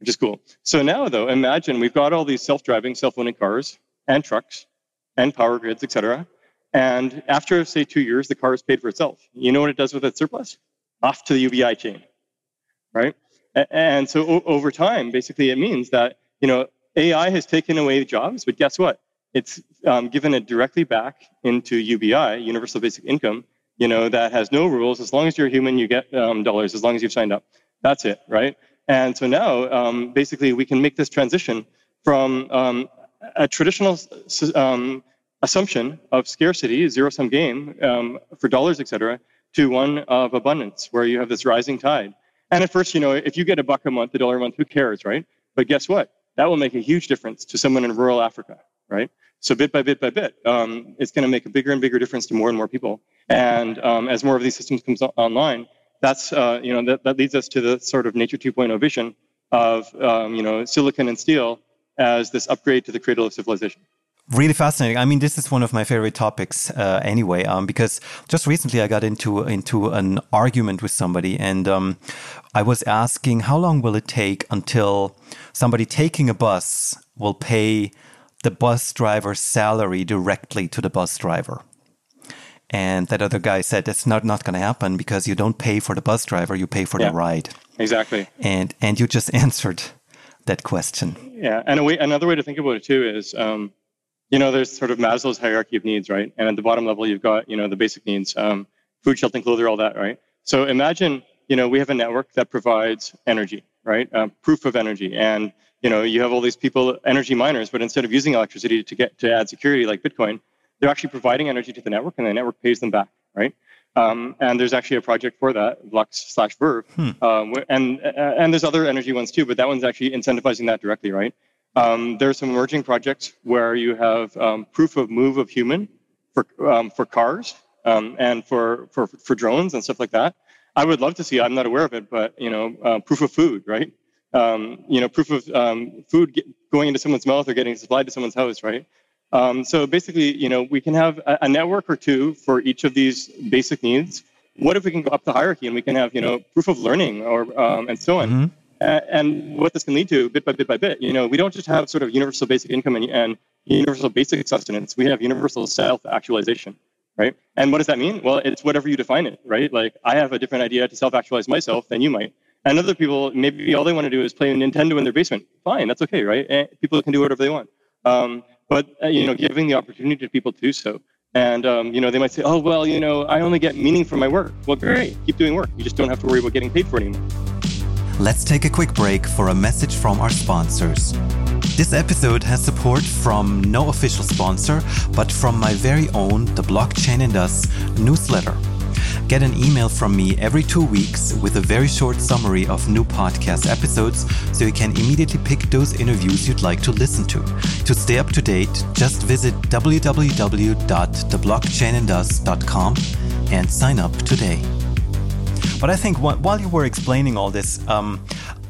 which is cool. So now, though, imagine we've got all these self-driving, self-owning cars and trucks and power grids, et cetera. And after, say, two years, the car is paid for itself. You know what it does with that surplus? Off to the U B I chain, right? And so o- over time, basically, it means that, you know, A I has taken away jobs, but guess what? It's um, given it directly back into U B I, Universal Basic Income, you know, that has no rules. As long as you're human, you get um, dollars, as long as you've signed up. That's it, right? And so now, um, basically, we can make this transition from um, a traditional um, assumption of scarcity, zero-sum game um, for dollars, et cetera, to one of abundance, where you have this rising tide. And at first, you know, if you get a buck a month, a dollar a month, who cares, right? But guess what? That will make a huge difference to someone in rural Africa, right? So bit by bit by bit, um, it's going to make a bigger and bigger difference to more and more people. And um, as more of these systems comes o- online, that's uh, you know that, that leads us to the sort of Nature two point oh vision of um, you know silicon and steel as this upgrade to the cradle of civilization. Really fascinating. I mean, this is one of my favorite topics uh, anyway, um, because just recently I got into into an argument with somebody, and um, I was asking, how long will it take until somebody taking a bus will pay the bus driver's salary directly to the bus driver? And that other guy said, it's not, not going to happen, because you don't pay for the bus driver, you pay for yeah, the ride. Exactly. And and you just answered that question. Yeah, and a way, another way to think about it too is, um, you know, there's sort of Maslow's hierarchy of needs, right? And at the bottom level, you've got, you know, the basic needs, um, food, shelter, clothing, all that, right? So imagine, you know, we have a network that provides energy, right? Um, proof of energy. And you know, you have all these people, energy miners, but instead of using electricity to get to add security like Bitcoin, they're actually providing energy to the network, and the network pays them back, right? Um, and there's actually a project for that, Blocks slash Verve, hmm. um, and and there's other energy ones too, but that one's actually incentivizing that directly, right? Um, there's some emerging projects where you have um, proof of move of human for um, for cars um, and for, for for drones and stuff like that. I would love to see. I'm not aware of it, but you know, uh, proof of food, right? Um, you know, proof of um, food get, going into someone's mouth or getting supplied to someone's house, right? Um, so basically, you know, we can have a, a network or two for each of these basic needs. What if we can go up the hierarchy and we can have, you know, proof of learning or um, and so on? Mm-hmm. A- and what this can lead to, bit by bit by bit, you know, we don't just have sort of universal basic income and, and universal basic sustenance. We have universal self-actualization, right? And what does that mean? Well, it's whatever you define it, right? Like, I have a different idea to self-actualize myself than you might. And other people, maybe all they want to do is play Nintendo in their basement. Fine, that's okay, right? And people can do whatever they want. Um, but, uh, you know, giving the opportunity to people to do so. And, um, you know, they might say, oh, well, you know, I only get meaning from my work. Well, great, keep doing work. You just don't have to worry about getting paid for it anymore. Let's take a quick break for a message from our sponsors. This episode has support from no official sponsor, but from my very own The Blockchain and Us newsletter. Get an email from me every two weeks with a very short summary of new podcast episodes, so you can immediately pick those interviews you'd like to listen to. To stay up to date, just visit w w w dot the blockchain and us dot com and sign up today. But I think while you were explaining all this, um,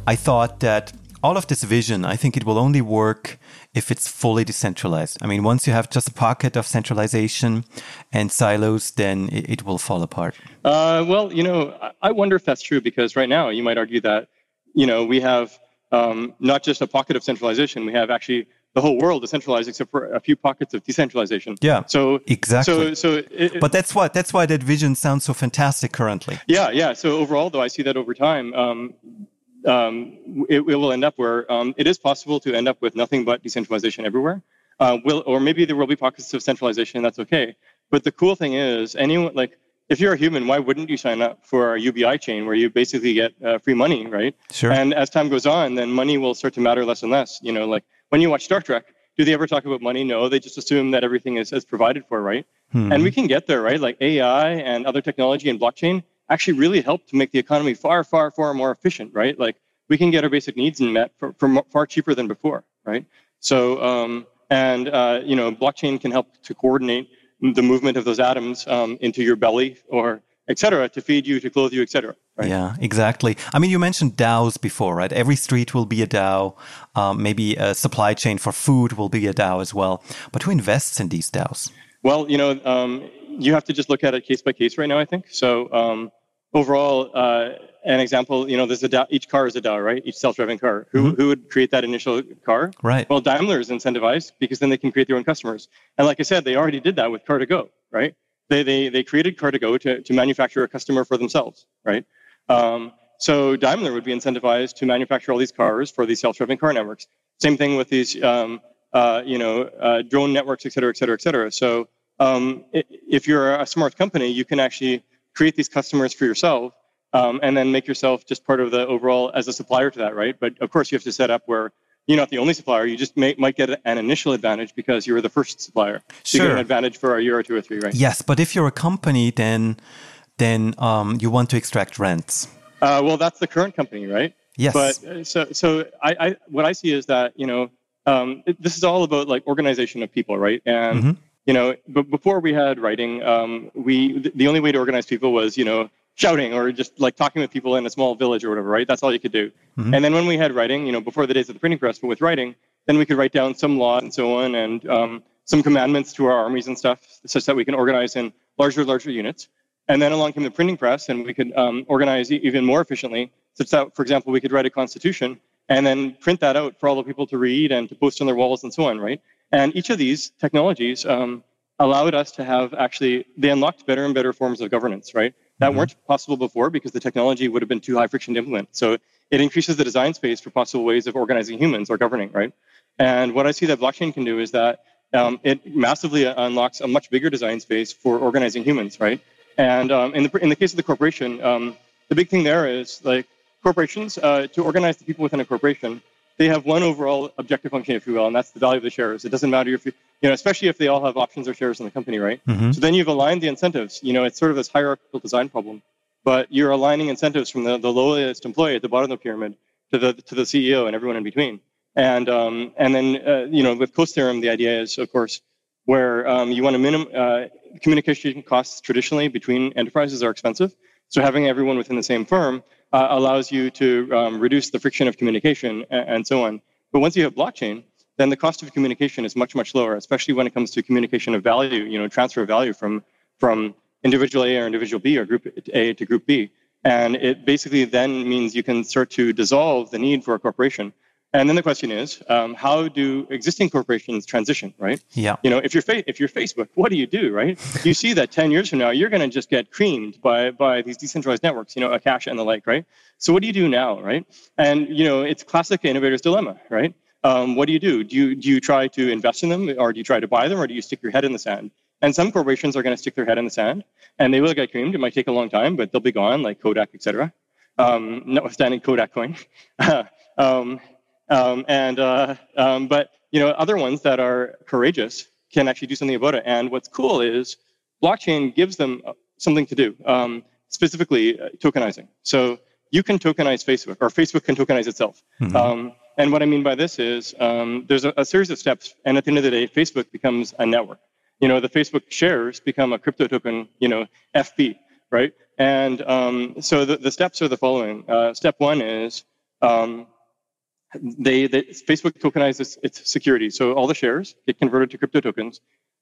I thought that all of this vision, I think it will only work if it's fully decentralized. I mean, once you have just a pocket of centralization and silos, then it, it will fall apart. Uh, well, you know, I wonder if that's true, because right now you might argue that, you know, we have um, not just a pocket of centralization, we have actually the whole world is centralized except for a few pockets of decentralization. Yeah. So exactly. So, so it, but that's why that's why that vision sounds so fantastic currently. Yeah, yeah. So overall, though, I see that over time, um, um, it, it will end up where um, it is possible to end up with nothing but decentralization everywhere. Uh, will or maybe there will be pockets of centralization, and that's okay. But the cool thing is, anyone like. If you're a human, why wouldn't you sign up for our U B I chain where you basically get uh, free money, right? Sure. And as time goes on, then money will start to matter less and less. You know, like when you watch Star Trek, do they ever talk about money? No, they just assume that everything is, is provided for, right? Hmm. And we can get there, right? Like A I and other technology and blockchain actually really help to make the economy far, far, far more efficient, right? Like we can get our basic needs met for, for far cheaper than before, right? So, um, and, uh, you know, blockchain can help to coordinate the movement of those atoms um, into your belly or et cetera, to feed you, to clothe you, et cetera. Right? Yeah, exactly. I mean, you mentioned DAOs before, right? Every street will be a DAO. Um, maybe a supply chain for food will be a DAO as well. But who invests in these DAOs? Well, you know, um, you have to just look at it case by case right now, I think. So um, overall, uh, an example, you know, there's a DAO, each car is a DAO, right? Each self-driving car. Who mm-hmm. who would create that initial car? Right. Well, Daimler is incentivized because then they can create their own customers. And like I said, they already did that with Car to Go, right? They they they created Car to Go to, to manufacture a customer for themselves, right? Um, so Daimler would be incentivized to manufacture all these cars for these self-driving car networks. Same thing with these, um, uh, you know, uh, drone networks, et cetera, et cetera, et cetera. So um, if you're a smart company, you can actually create these customers for yourself. Um, and then make yourself just part of the overall as a supplier to that, right? But of course, you have to set up where you're not the only supplier. You just may, might get an initial advantage because you were the first supplier. So sure. You get an advantage for a year or two or three, right? Yes, but if you're a company, then then um, you want to extract rents. Uh, well, that's the current company, right? Yes. But so so I, I what I see is that you know um, it, this is all about like organization of people, right? And mm-hmm. you know, but before we had writing, um, we th- the only way to organize people was you know. shouting or just like talking with people in a small village or whatever, right? That's all you could do. Mm-hmm. And then when we had writing, you know, before the days of the printing press, but with writing, then we could write down some law and so on and um, some commandments to our armies and stuff such that we can organize in larger, larger units. And then along came the printing press and we could um, organize e- even more efficiently such that, for example, we could write a constitution and then print that out for all the people to read and to post on their walls and so on, right? And each of these technologies um, allowed us to have actually, they unlocked better and better forms of governance, right? That weren't possible before because the technology would have been too high friction to implement. So it increases the design space for possible ways of organizing humans or governing, right? And what I see that blockchain can do is that um, it massively unlocks a much bigger design space for organizing humans, right? And um, in the in the case of the corporation, um, the big thing there is like corporations uh, to organize the people within a corporation. They have one overall objective function, if you will, and that's the value of the shares. It doesn't matter if you, you know, especially if they all have options or shares in the company, right? Mm-hmm. So then you've aligned the incentives. You know, it's sort of this hierarchical design problem, but you're aligning incentives from the, the lowest employee at the bottom of the pyramid to the to the C E O and everyone in between. And um, and then uh, you know, with Coase theorem, the idea is, of course, where um, you want to minim uh, communication costs traditionally between enterprises are expensive. So having everyone within the same firm uh, allows you to um, reduce the friction of communication and, and so on. But once you have blockchain, then the cost of communication is much, much lower, especially when it comes to communication of value, you know, transfer of value from, from individual A or individual B or group A to group B. And it basically then means you can start to dissolve the need for a corporation. And then the question is, um, how do existing corporations transition, right? Yeah. You know, if you're fa- if you're Facebook, what do you do, right? You see that ten years from now, you're going to just get creamed by by these decentralized networks, you know, Akash and the like, right? So what do you do now, right? And, you know, it's classic innovator's dilemma, right? Um, what do you do? Do you do you try to invest in them or do you try to buy them or do you stick your head in the sand? And some corporations are going to stick their head in the sand and they will get creamed. It might take a long time, but they'll be gone, like Kodak, et cetera, um, notwithstanding Kodak coin. um Um, and uh, um, but you know, other ones that are courageous can actually do something about it. And what's cool is blockchain gives them something to do, um, specifically uh, tokenizing. So you can tokenize Facebook, or Facebook can tokenize itself. Mm-hmm. Um, and what I mean by this is um, there's a, a series of steps, and at the end of the day, Facebook becomes a network. You know, the Facebook shares become a crypto token, you know, F B, right? And um, so the, the steps are the following. Uh, step one is um, They, they Facebook tokenizes its security, so all the shares get converted to crypto tokens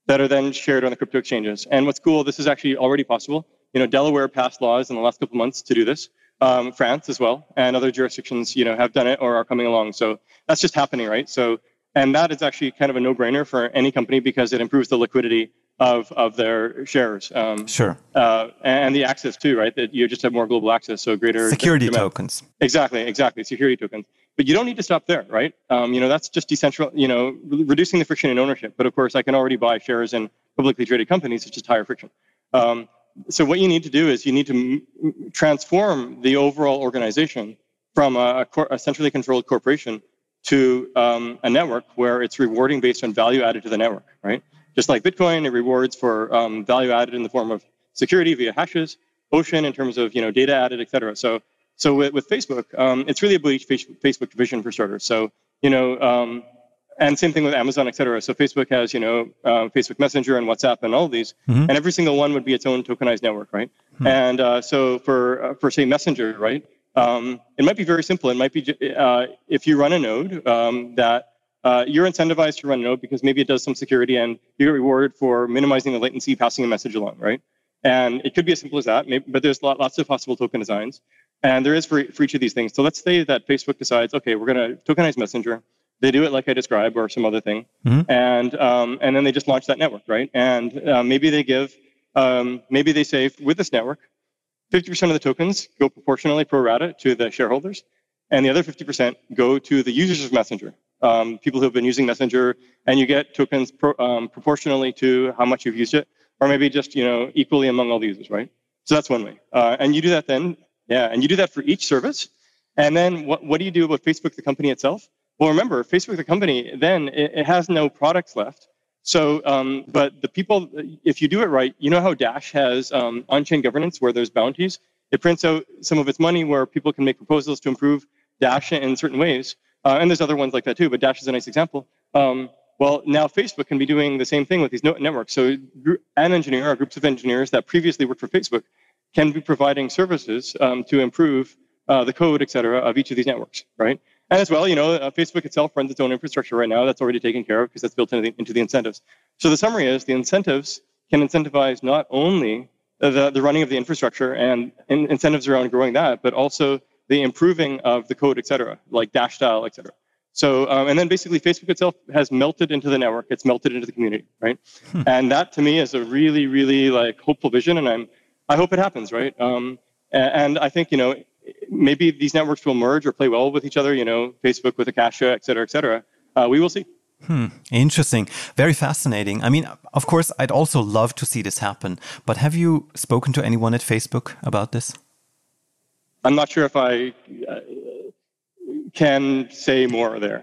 that are then shared on the crypto exchanges. And what's cool, this is actually already possible. You know, Delaware passed laws in the last couple of months to do this. Um, France as well, and other jurisdictions, you know, have done it or are coming along. So that's just happening, right? So And that is actually kind of a no-brainer for any company because it improves the liquidity of, of their shares. Um, sure. Uh, and the access too, right? That you just have more global access, so greater... Security demand. tokens. Exactly, exactly. Security tokens. But you don't need to stop there, right? Um, you know, that's just decentral, you know, reducing the friction in ownership. But of course, I can already buy shares in publicly traded companies. It's just higher friction. Um, so what you need to do is you need to m transform the overall organization from a, a, a centrally controlled corporation to um, a network where it's rewarding based on value added to the network, right? Just like Bitcoin, it rewards for um, value added in the form of security via hashes, Ocean in terms of, you know, data added, et cetera. So, so with, with Facebook, um, it's really about each Facebook division for starters. So, you know, um, and same thing with Amazon, et cetera. So Facebook has, you know, uh, Facebook Messenger and WhatsApp and all of these, mm-hmm. and every single one would be its own tokenized network, right? Mm-hmm. And uh, so for, uh, for say Messenger, right? Um, it might be very simple. It might be uh, if you run a node um, that uh, you're incentivized to run a node because maybe it does some security and you get rewarded for minimizing the latency, passing a message along, right? And it could be as simple as that, maybe, but there's lot, lots of possible token designs. And there is for, for each of these things. So let's say that Facebook decides, okay, we're going to tokenize Messenger. They do it like I described or some other thing. Mm-hmm. And, um, and then they just launch that network, right? And uh, maybe they give, um, maybe they say with this network, fifty percent of the tokens go proportionally pro rata to the shareholders, and the other fifty percent go to the users of Messenger, um, people who have been using Messenger, and you get tokens pro, um, proportionally to how much you've used it, or maybe just, you know, equally among all the users, right? So that's one way. Uh, and you do that then, yeah, and you do that for each service. And then what, what do you do about Facebook, the company itself? Well, remember, Facebook, the company, then it, it has no products left. So, um, but the people, if you do it right, you know how Dash has um, on-chain governance where there's bounties? It prints out some of its money where people can make proposals to improve Dash in certain ways. Uh, and there's other ones like that too, but Dash is a nice example. Um, well, now Facebook can be doing the same thing with these networks. So an engineer or groups of engineers that previously worked for Facebook can be providing services um, to improve uh, the code, et cetera, of each of these networks, right? And as well, you know, uh, Facebook itself runs its own infrastructure right now. That's already taken care of because that's built into the, into the incentives. So the summary is the incentives can incentivize not only the, the running of the infrastructure and in, incentives around growing that, but also the improving of the code, et cetera, like Dash style, et cetera. So, um, and then basically Facebook itself has melted into the network. It's melted into the community, right? Hmm. And that to me is a really, really like hopeful vision. And I'm, I hope it happens, right? Um, and, and I think, you know, maybe these networks will merge or play well with each other, you know, Facebook with Akasha, et cetera, et cetera. Uh, we will see. Hmm. Interesting. Very fascinating. I mean, of course, I'd also love to see this happen. But have you spoken to anyone at Facebook about this? I'm not sure if I... Uh, can say more there.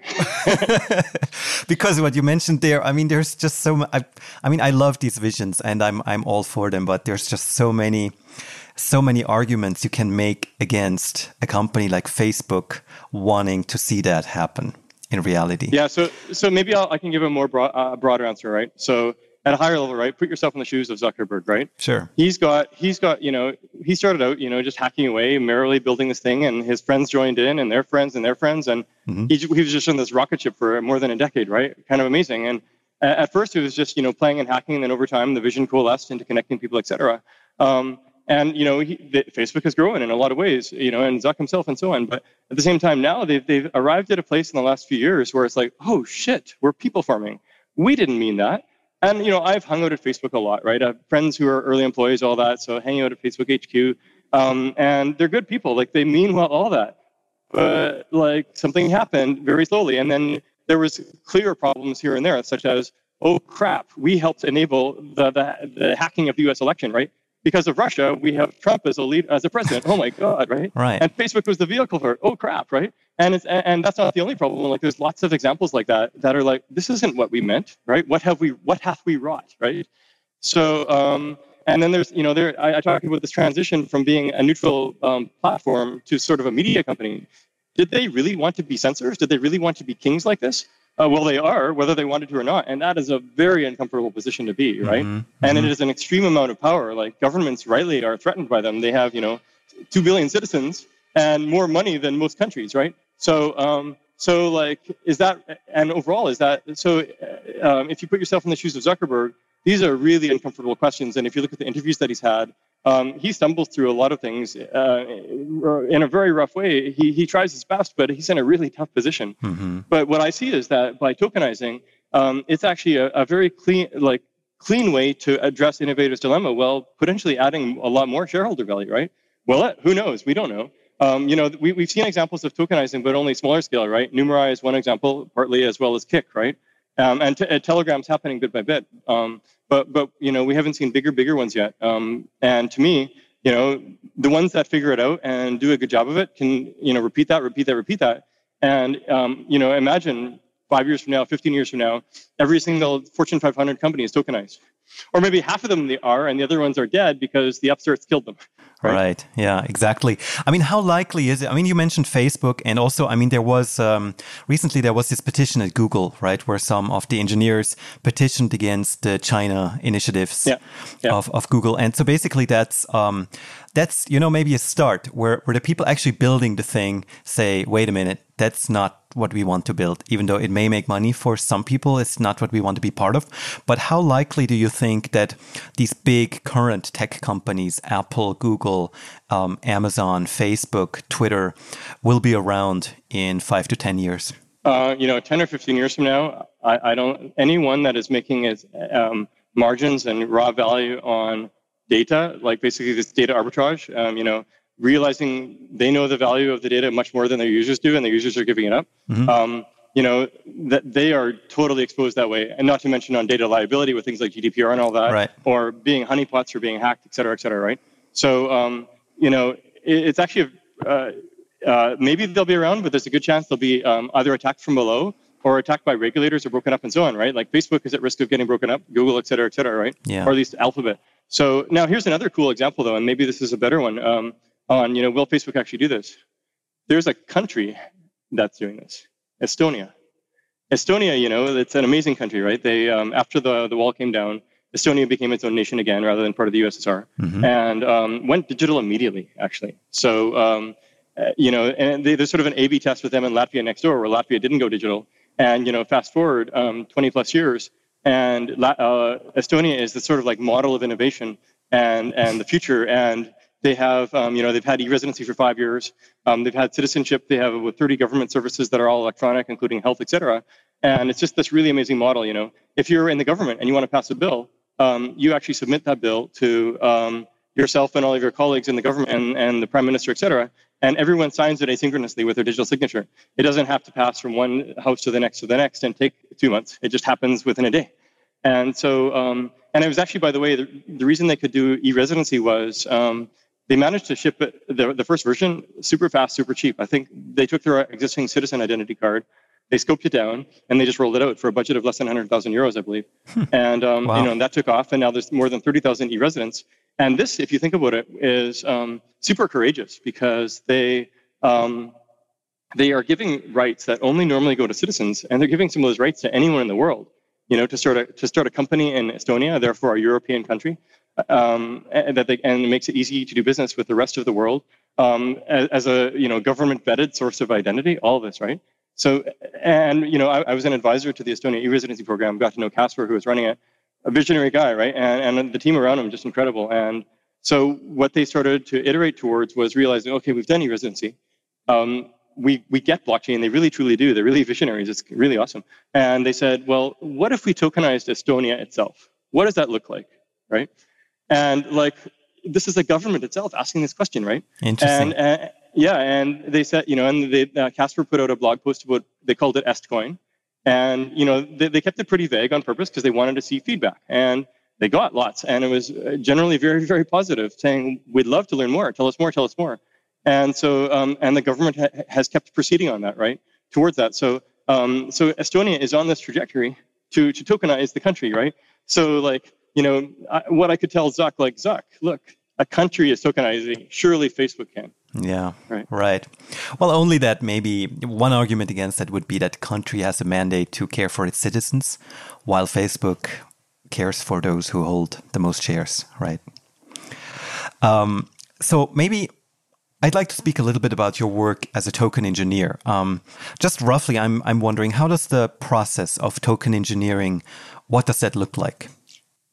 Because what you mentioned there, I mean, there's just so much. I, I mean, I love these visions and I'm, I'm all for them, but there's just so many, so many arguments you can make against a company like Facebook wanting to see that happen in reality. Yeah. So, so maybe I'll, I can give a more broad, uh, broader answer, right? So at a higher level, right? Put yourself in the shoes of Zuckerberg, right? Sure. He's got, he's got, you know, he started out, you know, just hacking away, merrily building this thing, and his friends joined in, and their friends, and their friends, and mm-hmm. he, he was just on this rocket ship for more than a decade, right? Kind of amazing. And at first, it was just, you know, playing and hacking, and then over time, the vision coalesced into connecting people, et cetera. Um, and, you know, he, the, Facebook is growing in a lot of ways, you know, and Zuck himself and so on. But at the same time, now they've, they've arrived at a place in the last few years where it's like, oh, shit, we're people farming. We didn't mean that. And, you know, I've hung out at Facebook a lot, right? I have friends who are early employees, all that. So hanging out at Facebook H Q. Um, and they're good people. Like, they mean well, all that. But, like, something happened very slowly. And then there was clear problems here and there, such as, oh, crap, we helped enable the, the, the hacking of the U S election, right? Because of Russia, we have Trump as a lead, as a president. Oh, my God, right? Right. And Facebook was the vehicle for it. Oh, crap, right? And it's, and that's not the only problem. Like, there's lots of examples like that that are like, this isn't what we meant, right? What have we, what hath we wrought, right? So, um, and then there's, you know, there I, I talked about this transition from being a neutral um, platform to sort of a media company. Did they really want to be censors? Did they really want to be kings like this? Uh, well, they are, whether they wanted to or not. And that is a very uncomfortable position to be, right? Mm-hmm. And it is an extreme amount of power. Like, governments rightly are threatened by them. They have, you know, two billion citizens and more money than most countries, right? So, um, so like, is that, and overall, is that, so um, if you put yourself in the shoes of Zuckerberg, these are really uncomfortable questions. And if you look at the interviews that he's had, Um, he stumbles through a lot of things uh, in a very rough way. He, he tries his best, but he's in a really tough position. Mm-hmm. But what I see is that by tokenizing, um, it's actually a, a very clean, like clean way to address innovators' dilemma while potentially adding a lot more shareholder value, right? Well, who knows? We don't know. Um, you know, we, we've seen examples of tokenizing, but only smaller scale, right? Numerai is one example, partly as well as Kik, right? Um, and, t- and Telegram's happening bit by bit. Um, but, but you know, we haven't seen bigger, bigger ones yet. Um, and to me, you know, the ones that figure it out and do a good job of it can, you know, repeat that, repeat that, repeat that. And, um, you know, imagine five years from now, fifteen years from now, every single Fortune five hundred company is tokenized. Or maybe half of them they are, and the other ones are dead because the upstarts killed them. Right? Right. Yeah, exactly. I mean, how likely is it? I mean, you mentioned Facebook, and also, I mean, there was um, recently there was this petition at Google, right, where some of the engineers petitioned against the China initiatives yeah. Yeah. Of, of Google. And so basically that's, um, that's you know, maybe a start where, where the people actually building the thing say, wait a minute, that's not what we want to build, even though it may make money for some people. It's not what we want to be part of. But how likely do you think that these big current tech companies, Apple, Google, um, Amazon, Facebook, Twitter, will be around in five to ten years? Uh, you know, ten or fifteen years from now, I, I don't. Anyone that is making its um, margins and raw value on data, like basically this data arbitrage, um, you know, realizing they know the value of the data much more than their users do, and their users are giving it up. Mm-hmm. Um, you know, that they are totally exposed that way. And not to mention on data liability with things like G D P R and all that, right. Or being honeypots or being hacked, et cetera, et cetera, right? So, um, you know, it, it's actually, uh, uh, maybe they'll be around, but there's a good chance they'll be um, either attacked from below or attacked by regulators or broken up and so on, right? Like Facebook is at risk of getting broken up, Google, et cetera, et cetera, right? Yeah. Or at least Alphabet. So now here's another cool example, though, and maybe this is a better one um, on, you know, will Facebook actually do this? There's a country that's doing this. Estonia. Estonia, you know, it's an amazing country, right? They um, after the, the wall came down, Estonia became its own nation again rather than part of the U S S R, mm-hmm. and um, went digital immediately, actually. So, um, uh, you know, and they, there's sort of an A B test with them in Latvia next door, where Latvia didn't go digital. And, you know, fast forward um, twenty plus years, and uh, Estonia is the sort of like model of innovation and, and the future. And they have, um, you know, they've had e-residency for five years. Um, they've had citizenship. They have over thirty government services that are all electronic, including health, et cetera. And it's just this really amazing model, you know. If you're in the government and you want to pass a bill, um, you actually submit that bill to um, yourself and all of your colleagues in the government and, and the prime minister, et cetera. And everyone signs it asynchronously with their digital signature. It doesn't have to pass from one house to the next to the next and take two months. It just happens within a day. And so, um, and it was actually, by the way, the, the reason they could do e-residency was... Um, They managed to ship the, the first version super fast, super cheap. I think they took their existing citizen identity card, they scoped it down, and they just rolled it out for a budget of less than one hundred thousand euros, I believe. and um, wow. you know, and that took off, and now there's more than thirty thousand e-residents. And this, if you think about it, is um, super courageous because they um, they are giving rights that only normally go to citizens, and they're giving some of those rights to anyone in the world. You know, to start a to start a company in Estonia, therefore a European country. Um, and that they, and it makes it easy to do business with the rest of the world um, as, as a you know government vetted source of identity. All of this, right? So, and you know, I, I was an advisor to the Estonia e-residency program. Got to know Casper, who was running it, a visionary guy, right? And, and the team around him just incredible. And so, what they started to iterate towards was realizing, okay, we've done e-residency. Um, we we get blockchain. They really truly do. They're really visionaries. It's really awesome. And they said, well, what if we tokenized Estonia itself? What does that look like, right? And like, this is the government itself asking this question, right? Interesting. And, uh, yeah, and they said, you know, and they, uh, Casper put out a blog post about, they called it Estcoin. And, you know, they, they kept it pretty vague on purpose because they wanted to see feedback. And they got lots. And it was generally very, very positive, saying, we'd love to learn more. Tell us more, tell us more. And so, um, and the government ha- has kept proceeding on that, right? Towards that. So, um, so Estonia is on this trajectory to, to tokenize the country, right? So, like, You know, I, what I could tell Zuck, like, Zuck, look, a country is tokenizing. Surely Facebook can. Yeah, right. right. Well, only that maybe one argument against that would be that country has a mandate to care for its citizens, while Facebook cares for those who hold the most shares, right? Um, so maybe... I'd like to speak a little bit about your work as a token engineer. Um, just roughly, I'm I'm wondering, how does the process of token engineering, what does that look like?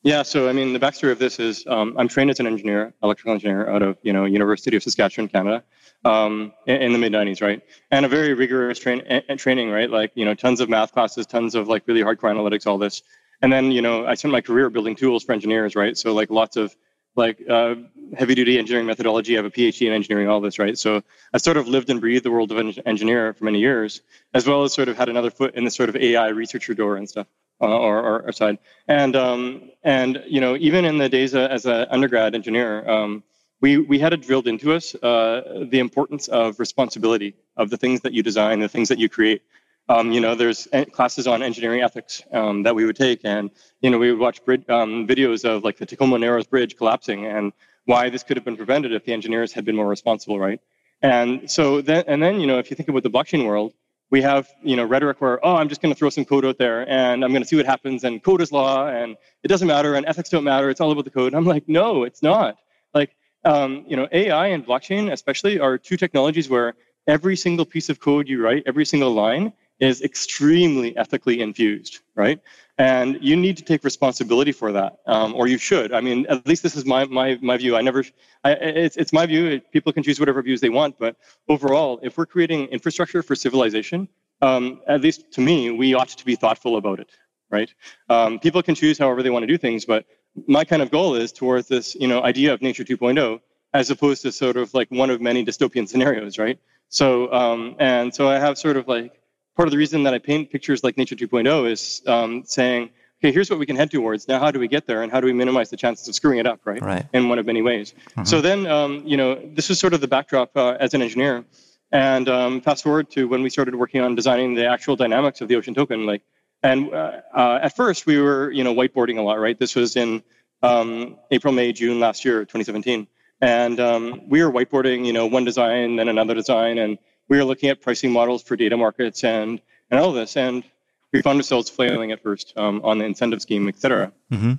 Yeah, so I mean, the backstory of this is um, I'm trained as an engineer, electrical engineer, out of you know University of Saskatchewan, Canada, um, in, in the mid nineties, right? And a very rigorous train, a, training, right? Like you know, tons of math classes, tons of like really hardcore analytics, all this. And then you know, I spent my career building tools for engineers, right? So like lots of like uh, heavy duty engineering methodology. I have a PhD in engineering, all this, right? So I sort of lived and breathed the world of en- engineer for many years, as well as sort of had another foot in this sort of A I researcher door and stuff. Uh, or, or, or side, and um, and you know, even in the days uh, as an undergrad engineer, um, we we had it drilled into us uh, the importance of responsibility of the things that you design, the things that you create. Um, you know, there's classes on engineering ethics um, that we would take, and you know, we would watch bridge, um, videos of like the Tacoma Narrows Bridge collapsing and why this could have been prevented if the engineers had been more responsible, right? And so then, and then you know, if you think about the blockchain world. We have, you know, rhetoric where, oh, I'm just going to throw some code out there and I'm going to see what happens and code is law and it doesn't matter and ethics don't matter. It's all about the code. And I'm like, no, it's not. Like, um, you know, A I and blockchain especially are two technologies where every single piece of code you write, every single line is extremely ethically infused, right? And you need to take responsibility for that, um, or you should. I mean, at least this is my my my view. I never, I, it's it's my view. People can choose whatever views they want, but overall, if we're creating infrastructure for civilization, um, at least to me, we ought to be thoughtful about it, right? Um, people can choose however they want to do things, but my kind of goal is towards this, you know, idea of Nature two point oh, as opposed to sort of like one of many dystopian scenarios, right? So, um, and so I have sort of like. Part of the reason that I paint pictures like Nature two point oh is um, saying, okay, here's what we can head towards. Now, how do we get there, and how do we minimize the chances of screwing it up, right? Right. In one of many ways. Mm-hmm. So then, um, you know, this is sort of the backdrop uh, as an engineer. And um, fast forward to when we started working on designing the actual dynamics of the Ocean token. Like, and uh, uh, at first we were, you know, whiteboarding a lot, right? This was in um, April, May, June last year, twenty seventeen, and um, we were whiteboarding, you know, one design, then another design, and we were looking at pricing models for data markets and, and all this, and we found ourselves flailing at first um, on the incentive scheme, et cetera. Mm-hmm.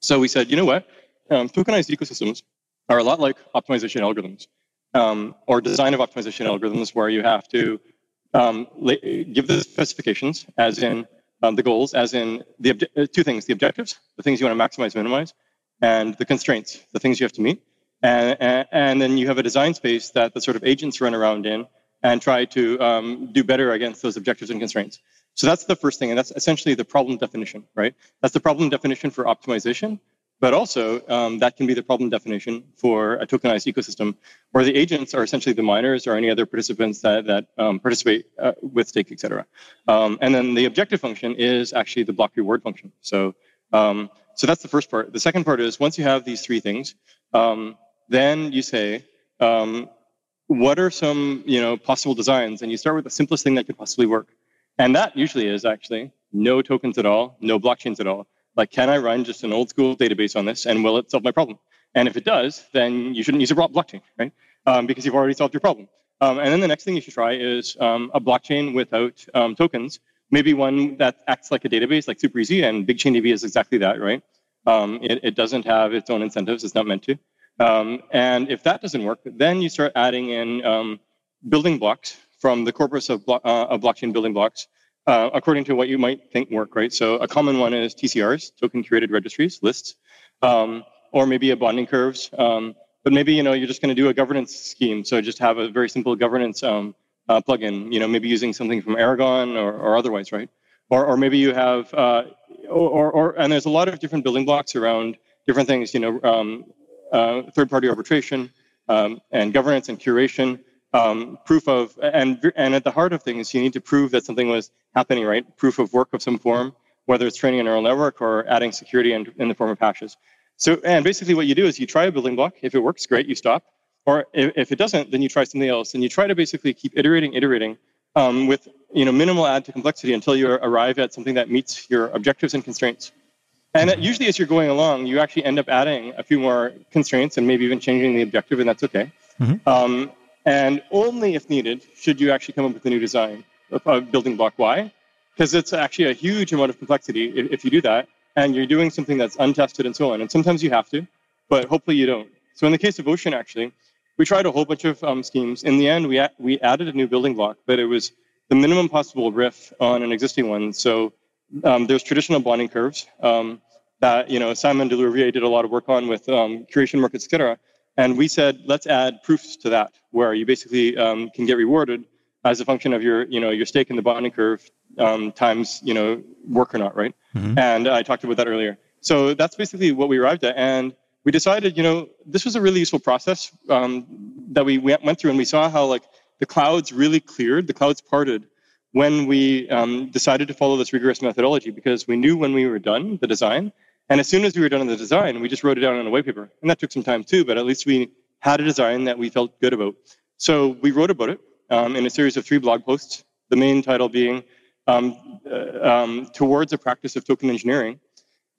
So we said, you know what? Um, tokenized ecosystems are a lot like optimization algorithms um, or design of optimization algorithms where you have to um, la- give the specifications, as in um, the goals, as in the obje- uh, two things, the objectives, the things you want to maximize, minimize, and the constraints, the things you have to meet. And, and, and then you have a design space that the sort of agents run around in and try to um, do better against those objectives and constraints. So that's the first thing, and that's essentially the problem definition, right? That's the problem definition for optimization, but also um, that can be the problem definition for a tokenized ecosystem, where the agents are essentially the miners or any other participants that, that um, participate uh, with stake, et cetera. Um, and then the objective function is actually the block reward function. So, um, so that's the first part. The second part is, once you have these three things, um, then you say, um, what are some, you know, possible designs? And you start with the simplest thing that could possibly work. And that usually is actually no tokens at all, no blockchains at all. Like, can I run just an old school database on this, and will it solve my problem? And if it does, then you shouldn't use a blockchain, right? Um, because you've already solved your problem. Um, and then the next thing you should try is um, a blockchain without um, tokens, maybe one that acts like a database, like super easy, and BigchainDB is exactly that, right? Um, it, it doesn't have its own incentives. It's not meant to. Um, and if that doesn't work, then you start adding in um, building blocks from the corpus of, blo- uh, of blockchain building blocks uh, according to what you might think work, right? So a common one is T C Rs, token curated registries, lists, um, or maybe a bonding curves. Um, but maybe, you know, you're just going to do a governance scheme. So just have a very simple governance um, uh, plugin, you know, maybe using something from Aragon or, or otherwise, right? Or, or maybe you have, uh, or, or, and there's a lot of different building blocks around different things, you know, um, Uh, third-party arbitration um, and governance and curation, um, proof of, and and at the heart of things, you need to prove that something was happening, right? Proof of work of some form, whether it's training a neural network or adding security in, in the form of hashes. So, and basically what you do is you try a building block. If it works, great, you stop. Or if, if it doesn't, then you try something else. And you try to basically keep iterating, iterating um, with, you know, minimal add to complexity until you arrive at something that meets your objectives and constraints. And usually as you're going along, you actually end up adding a few more constraints and maybe even changing the objective, and that's okay. Mm-hmm. Um, and only if needed should you actually come up with a new design of uh, building block Y, because it's actually a huge amount of complexity if, if you do that, and you're doing something that's untested and so on. And sometimes you have to, but hopefully you don't. So in the case of Ocean, actually, we tried a whole bunch of um, schemes. In the end, we a- we added a new building block, but it was the minimum possible riff on an existing one. So um, there's traditional bonding curves. Um, that, you know, Simon Delouvier did a lot of work on with um, curation work, et cetera. And we said, let's add proofs to that, where you basically um, can get rewarded as a function of your, you know, your stake in the bonding curve um, times, you know, work or not, right? Mm-hmm. And I talked about that earlier. So that's basically what we arrived at. And we decided, you know, this was a really useful process um, that we went through, and we saw how, like, the clouds really cleared, the clouds parted when we um, decided to follow this rigorous methodology, because we knew when we were done the design. And as soon as we were done with the design, we just wrote it down on a white paper. And that took some time too, but at least we had a design that we felt good about. So we wrote about it um, in a series of three blog posts, the main title being um, uh, um, Towards a Practice of Token Engineering.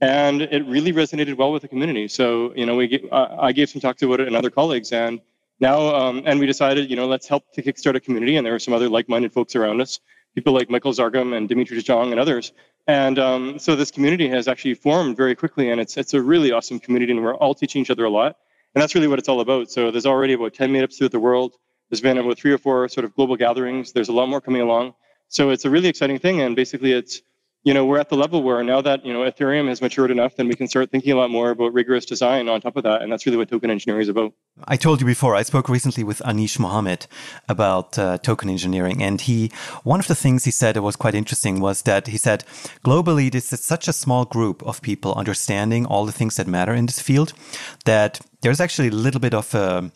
And it really resonated well with the community. So, you know, we get, uh, I gave some talks about it and other colleagues. And now, um, and we decided, you know, let's help to kickstart a community. And there were some other like-minded folks around us, people like Michael Zargum and Dimitri Zhang and others. And um, so this community has actually formed very quickly, and it's it's a really awesome community, and we're all teaching each other a lot. And that's really what it's all about. So there's already about ten meetups throughout the world. There's been about three or four sort of global gatherings. There's a lot more coming along. So it's a really exciting thing. And basically it's, you know, we're at the level where now that, you know, Ethereum has matured enough, then we can start thinking a lot more about rigorous design on top of that. And that's really what token engineering is about. I told you before, I spoke recently with Anish Mohammed about uh, token engineering. And he, one of the things he said that was quite interesting was that he said, globally, this is such a small group of people understanding all the things that matter in this field, that there's actually a little bit of a...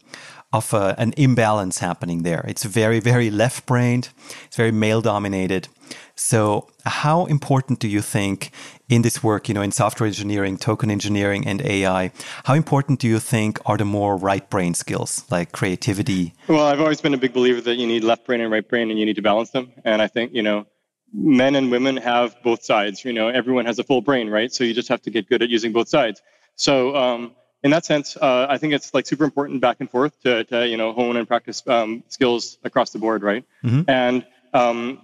of uh, an imbalance happening there. It's very, very left-brained. It's very male-dominated. So how important do you think in this work, you know, in software engineering, token engineering, and A I, how important do you think are the more right-brain skills, like creativity? Well, I've always been a big believer that you need left-brain and right-brain, and you need to balance them. And I think, you know, men and women have both sides. You know, everyone has a full brain, right? So you just have to get good at using both sides. So, um, in that sense, uh, I think it's like super important back and forth to, to you know, hone and practice um, skills across the board, right? Mm-hmm. And um,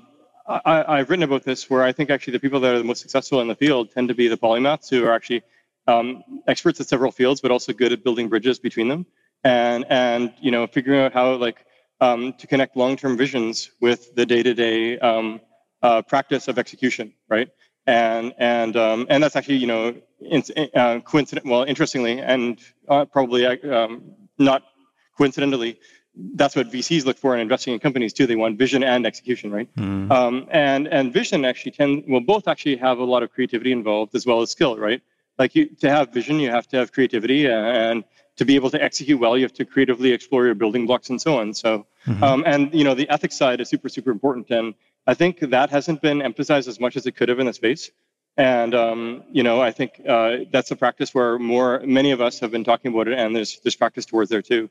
I, I've written about this, where I think actually the people that are the most successful in the field tend to be the polymaths, who are actually um, experts at several fields, but also good at building bridges between them, and and you know, figuring out how like um, to connect long-term visions with the day-to-day um, uh, practice of execution, right? And and um, and that's actually, you know, in, uh, coincident. Well, interestingly, and uh, probably um, not coincidentally, that's what V Cs look for in investing in companies too. They want vision and execution, right? Mm. Um, and and vision actually tend well, both actually have a lot of creativity involved as well as skill, right? Like you, to have vision, you have to have creativity, and to be able to execute well, you have to creatively explore your building blocks and so on. So, mm-hmm. um, and you know, the ethics side is super super important. And I think that hasn't been emphasized as much as it could have in the space. And, um, you know, I think uh, that's a practice where more many of us have been talking about it, and there's, there's practice towards there too.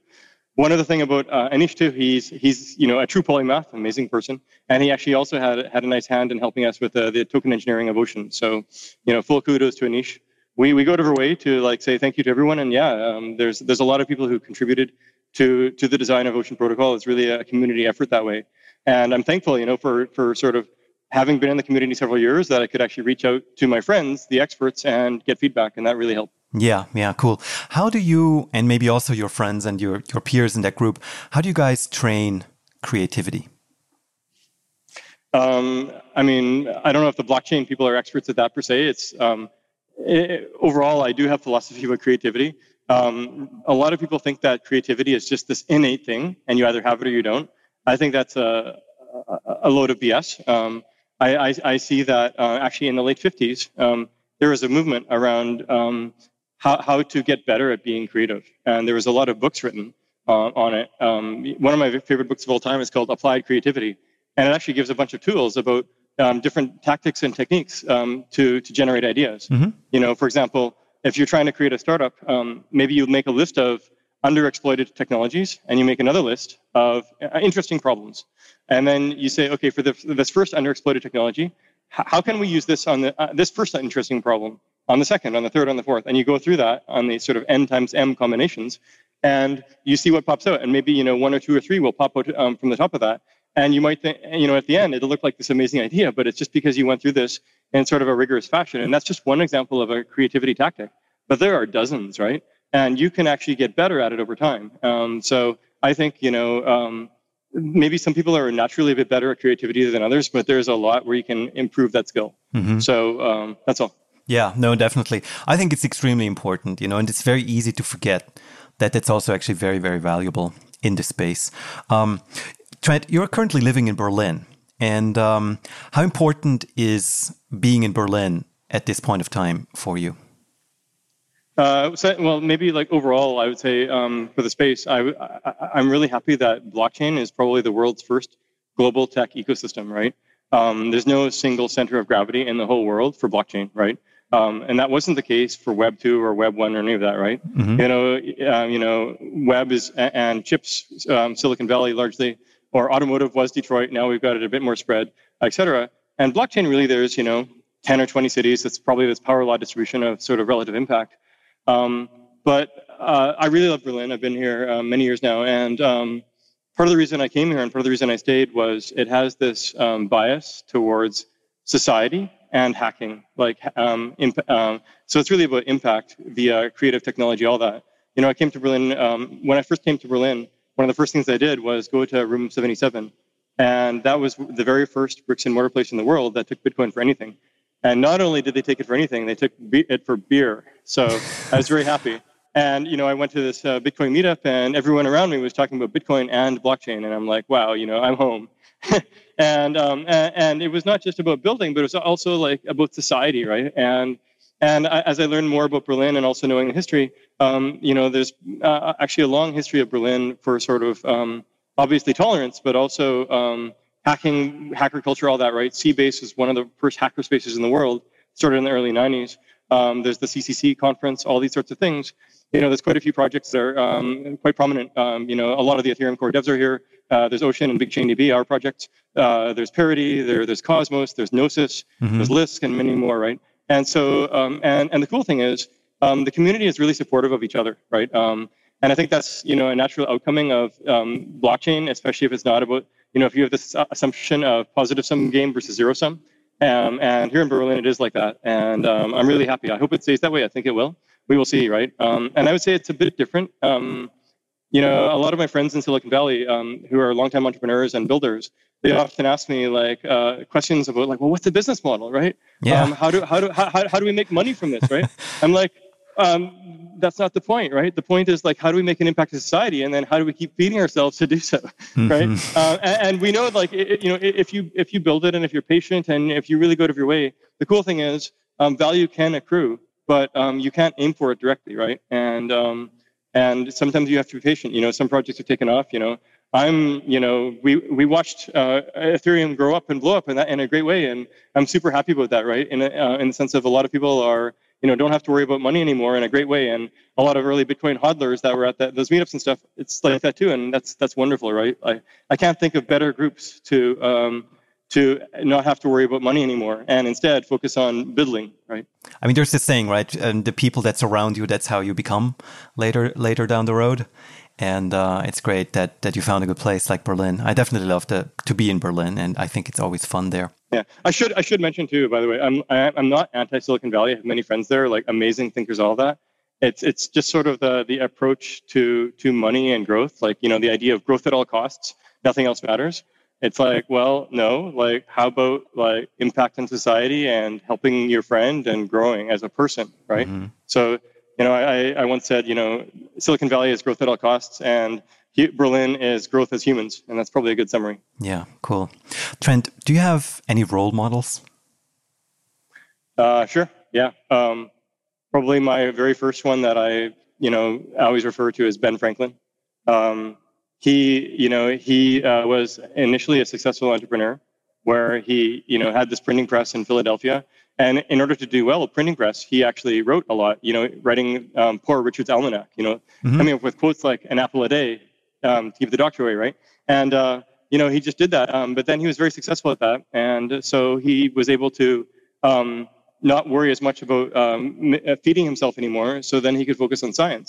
One other thing about uh, Anish too, he's, he's, you know, a true polymath, amazing person. And he actually also had, had a nice hand in helping us with uh, the token engineering of Ocean. So, you know, full kudos to Anish. We, we go out of our way to like say thank you to everyone. And yeah, um, there's, there's a lot of people who contributed to, to the design of Ocean Protocol. It's really a community effort that way. And I'm thankful, you know, for, for sort of having been in the community several years, that I could actually reach out to my friends, the experts, and get feedback. And that really helped. Yeah, yeah, cool. How do you, and maybe also your friends and your, your peers in that group, how do you guys train creativity? Um, I mean, I don't know if the blockchain people are experts at that per se. It's um, it, overall, I do have philosophy about creativity. Um, a lot of people think that creativity is just this innate thing, and you either have it or you don't. I think that's a, a load of B S. Um, I, I, I see that uh, actually in the late fifties, um, there was a movement around um, how, how to get better at being creative. And there was a lot of books written uh, on it. Um, one of my favorite books of all time is called Applied Creativity. And it actually gives a bunch of tools about um, different tactics and techniques um, to, to generate ideas. Mm-hmm. You know, for example, if you're trying to create a startup, um, maybe you make a list of underexploited technologies, and you make another list of interesting problems. And then you say, okay, for the, this first underexploited technology, how can we use this on the, uh, this first interesting problem, on the second, on the third, on the fourth? And you go through that on the sort of n times m combinations, and you see what pops out. And maybe, you know, one or two or three will pop out um, from the top of that. And you might think, you know, at the end, it'll look like this amazing idea, but it's just because you went through this in sort of a rigorous fashion. And that's just one example of a creativity tactic. But there are dozens, right? And you can actually get better at it over time. Um, so I think, you know, um, maybe some people are naturally a bit better at creativity than others, but there's a lot where you can improve that skill. Mm-hmm. So um, that's all. Yeah, no, definitely. I think it's extremely important, you know, and it's very easy to forget that it's also actually very, very valuable in this space. Um, Trent, you're currently living in Berlin. And um, how important is being in Berlin at this point of time for you? Uh, so, well, maybe like overall, I would say um, for the space, I, I, I'm really happy that blockchain is probably the world's first global tech ecosystem, right? Um, there's no single center of gravity in the whole world for blockchain, right? Um, and that wasn't the case for Web two or Web one or any of that, right? Mm-hmm. You know, um, you know, Web is and chips, um, Silicon Valley largely, or automotive was Detroit. Now we've got it a bit more spread, et cetera. And blockchain really, there's, you know, ten or twenty cities. That's probably this power law distribution of sort of relative impact. Um, but uh, I really love Berlin. I've been here uh, many years now. And um, part of the reason I came here and part of the reason I stayed was it has this um, bias towards society and hacking. Like, um, imp- um, so it's really about impact via creative technology, all that. You know, I came to Berlin, um, when I first came to Berlin, one of the first things I did was go to Room seventy-seven. And that was the very first bricks and mortar place in the world that took Bitcoin for anything. And not only did they take it for anything, they took be- it for beer. So I was very happy. And, you know, I went to this uh, Bitcoin meetup and everyone around me was talking about Bitcoin and blockchain. And I'm like, wow, you know, I'm home. and, um, and and it was not just about building, but it was also like about society, right? And and I, as I learned more about Berlin and also knowing the history, Um, you know, there's uh, actually a long history of Berlin for sort of um, obviously tolerance, but also um, hacking, hacker culture, all that, right? C-Base is one of the first hacker spaces in the world, started in the early nineties. Um, there's the C C C conference, all these sorts of things. You know, there's quite a few projects that are um, quite prominent. Um, you know, a lot of the Ethereum core devs are here. Uh, there's Ocean and BigchainDB, our projects. Uh, there's Parity, there, there's Cosmos, there's Gnosis, mm-hmm. there's Lisk, and many more, right? And so, um, and, and the cool thing is, Um, the community is really supportive of each other, right? Um, and I think that's, you know, a natural outcoming of um, blockchain, especially if it's not about, you know, if you have this assumption of positive-sum game versus zero-sum. Um, and here in Berlin, it is like that. And um, I'm really happy. I hope it stays that way. I think it will. We will see, right? Um, and I would say it's a bit different. Um, you know, a lot of my friends in Silicon Valley um, who are longtime entrepreneurs and builders, they often ask me like uh, questions about like, well, what's the business model, right? Yeah. Um, how do how do how, how do we make money from this, right? I'm like, Um, that's not the point, right? The point is like, how do we make an impact to society, and then how do we keep feeding ourselves to do so, mm-hmm. right? Uh, and, and we know, like, it, you know, if you if you build it and if you're patient and if you really go out of your way, the cool thing is um, value can accrue, but um, you can't aim for it directly, right? And um, and sometimes you have to be patient. You know, some projects are taken off. You know, I'm, you know, we we watched uh, Ethereum grow up and blow up in that in a great way, and I'm super happy about that, right? In uh, in the sense of a lot of people are. You know, don't have to worry about money anymore in a great way. And a lot of early Bitcoin hodlers that were at that, those meetups and stuff, it's like that too. And that's that's wonderful, right? I, I can't think of better groups to um, to not have to worry about money anymore and instead focus on building, right? I mean, there's this saying, right? And the people that surround you, that's how you become later later down the road. And uh, it's great that that you found a good place like Berlin. I definitely love to to be in Berlin, and I think it's always fun there. Yeah, I should I should mention too, by the way, I'm I, I'm not anti Silicon Valley. I have many friends there, like amazing thinkers, all that. It's it's just sort of the the approach to to money and growth, like you know the idea of growth at all costs, nothing else matters. It's like, well, no, like how about like impact on society and helping your friend and growing as a person, right? Mm-hmm. So. You know, I, I once said, you know, Silicon Valley is growth at all costs, and Berlin is growth as humans, and that's probably a good summary. Yeah, cool. Trent, do you have any role models? Uh, sure, yeah. Um, probably my very first one that I, you know, always refer to as Ben Franklin. Um, he, you know, he uh, was initially a successful entrepreneur where he, you know, had this printing press in Philadelphia. And in order to do well at printing press, he actually wrote a lot, you know, writing um, Poor Richard's Almanac, you know, mm-hmm. coming up with quotes like an apple a day um, to keep the doctor away, right? And, uh, you know, he just did that. Um, but then he was very successful at that. And so he was able to um, not worry as much about um, feeding himself anymore. So then he could focus on science.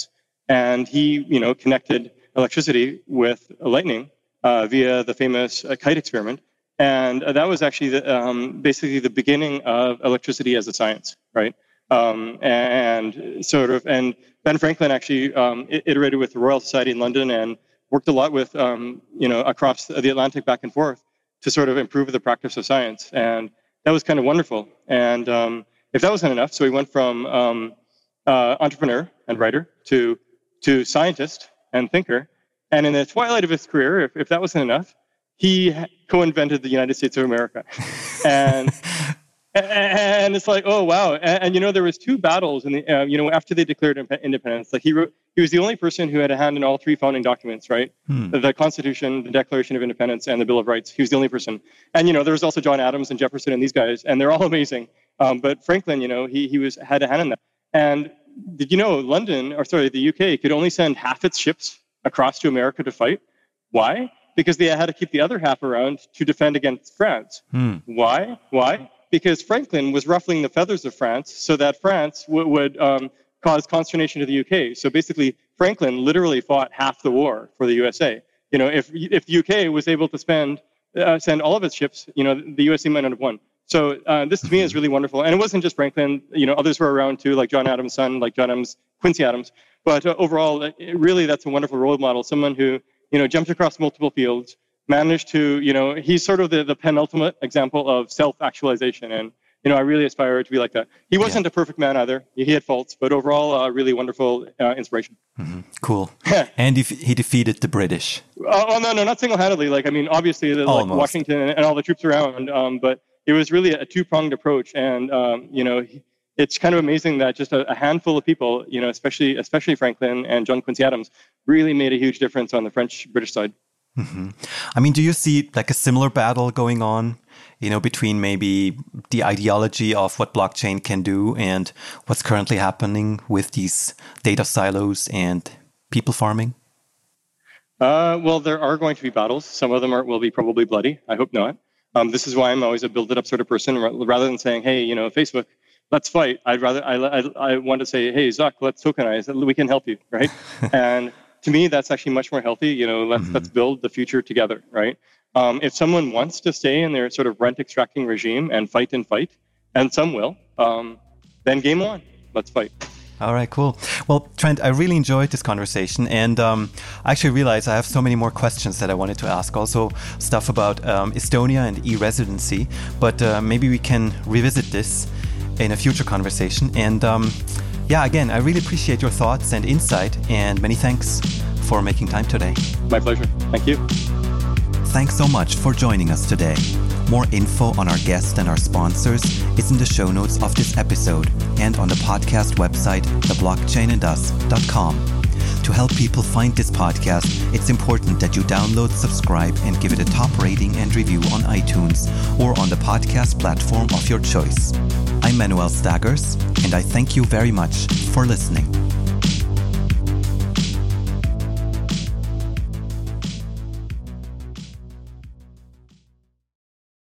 And he, you know, connected electricity with lightning uh, via the famous uh, kite experiment. And that was actually the, um, basically the beginning of electricity as a science, right? Um, and sort of, and Ben Franklin actually um, iterated with the Royal Society in London and worked a lot with, um, you know, across the Atlantic back and forth to sort of improve the practice of science. And that was kind of wonderful. And um, if that wasn't enough, so he went from um, uh, entrepreneur and writer to to scientist and thinker. And in the twilight of his career, if, if that wasn't enough, he co-invented the United States of America. And and it's like, oh, wow. And, and you know, there was two battles in the, uh, you know, after they declared independence. Like he wrote, he was the only person who had a hand in all three founding documents, right? Hmm. The, the Constitution, the Declaration of Independence, and the Bill of Rights. He was the only person. And, you know, there was also John Adams and Jefferson and these guys, and they're all amazing. Um, but Franklin, you know, he, he was had a hand in that. And did you know London, or sorry, the U K could only send half its ships across to America to fight? Why? Because they had to keep the other half around to defend against France. Hmm. Why? Why? Because Franklin was ruffling the feathers of France so that France w- would um, cause consternation to the U K. So basically, Franklin literally fought half the war for the U S A. You know, if if the U K was able to spend uh, send all of its ships, you know, the U S A might not have won. So uh, this to me is really wonderful. And it wasn't just Franklin. You know, others were around too, like John Adams' son, like John Adams, Quincy Adams. But uh, overall, it, really, that's a wonderful role model. Someone who, you know, jumped across multiple fields, managed to, you know, he's sort of the, the penultimate example of self-actualization. And, you know, I really aspire to be like that. He wasn't yeah. a perfect man either. He had faults, but overall, uh, really wonderful uh, inspiration. Mm-hmm. Cool. Yeah. And if he defeated the British. Uh, oh, no, no, not single-handedly. Like, I mean, obviously, the, like Washington and all the troops around, um, but it was really a two-pronged approach. And, um, you know, he, it's kind of amazing that just a, a handful of people, you know, especially especially Franklin and John Quincy Adams, really made a huge difference on the French-British side. Mm-hmm. I mean, do you see like a similar battle going on, you know, between maybe the ideology of what blockchain can do and what's currently happening with these data silos and people farming? Uh, well, there are going to be battles. Some of them are, will be probably bloody. I hope not. Um, this is why I'm always a build it up sort of person, rather than saying, hey, you know, Facebook, let's fight. I'd rather I, I, I want to say, hey, Zuck, let's tokenize. We can help you, right? And to me, that's actually much more healthy. You know, let's mm-hmm. let's build the future together, right? Um, if someone wants to stay in their sort of rent-extracting regime and fight and fight, and some will, um, then game on. Let's fight. All right, cool. Well, Trent, I really enjoyed this conversation. And um, I actually realized I have so many more questions that I wanted to ask. Also stuff about um, Estonia and e-residency. But uh, maybe we can revisit this in a future conversation. And um, yeah, again, I really appreciate your thoughts and insight, and many thanks for making time today. My pleasure. Thank you. Thanks so much for joining us today. More info on our guests and our sponsors is in the show notes of this episode and on the podcast website, the blockchain and us dot com. To help people find this podcast, it's important that you download, subscribe, and give it a top rating and review on iTunes or on the podcast platform of your choice. I'm Manuel Staggers, and I thank you very much for listening.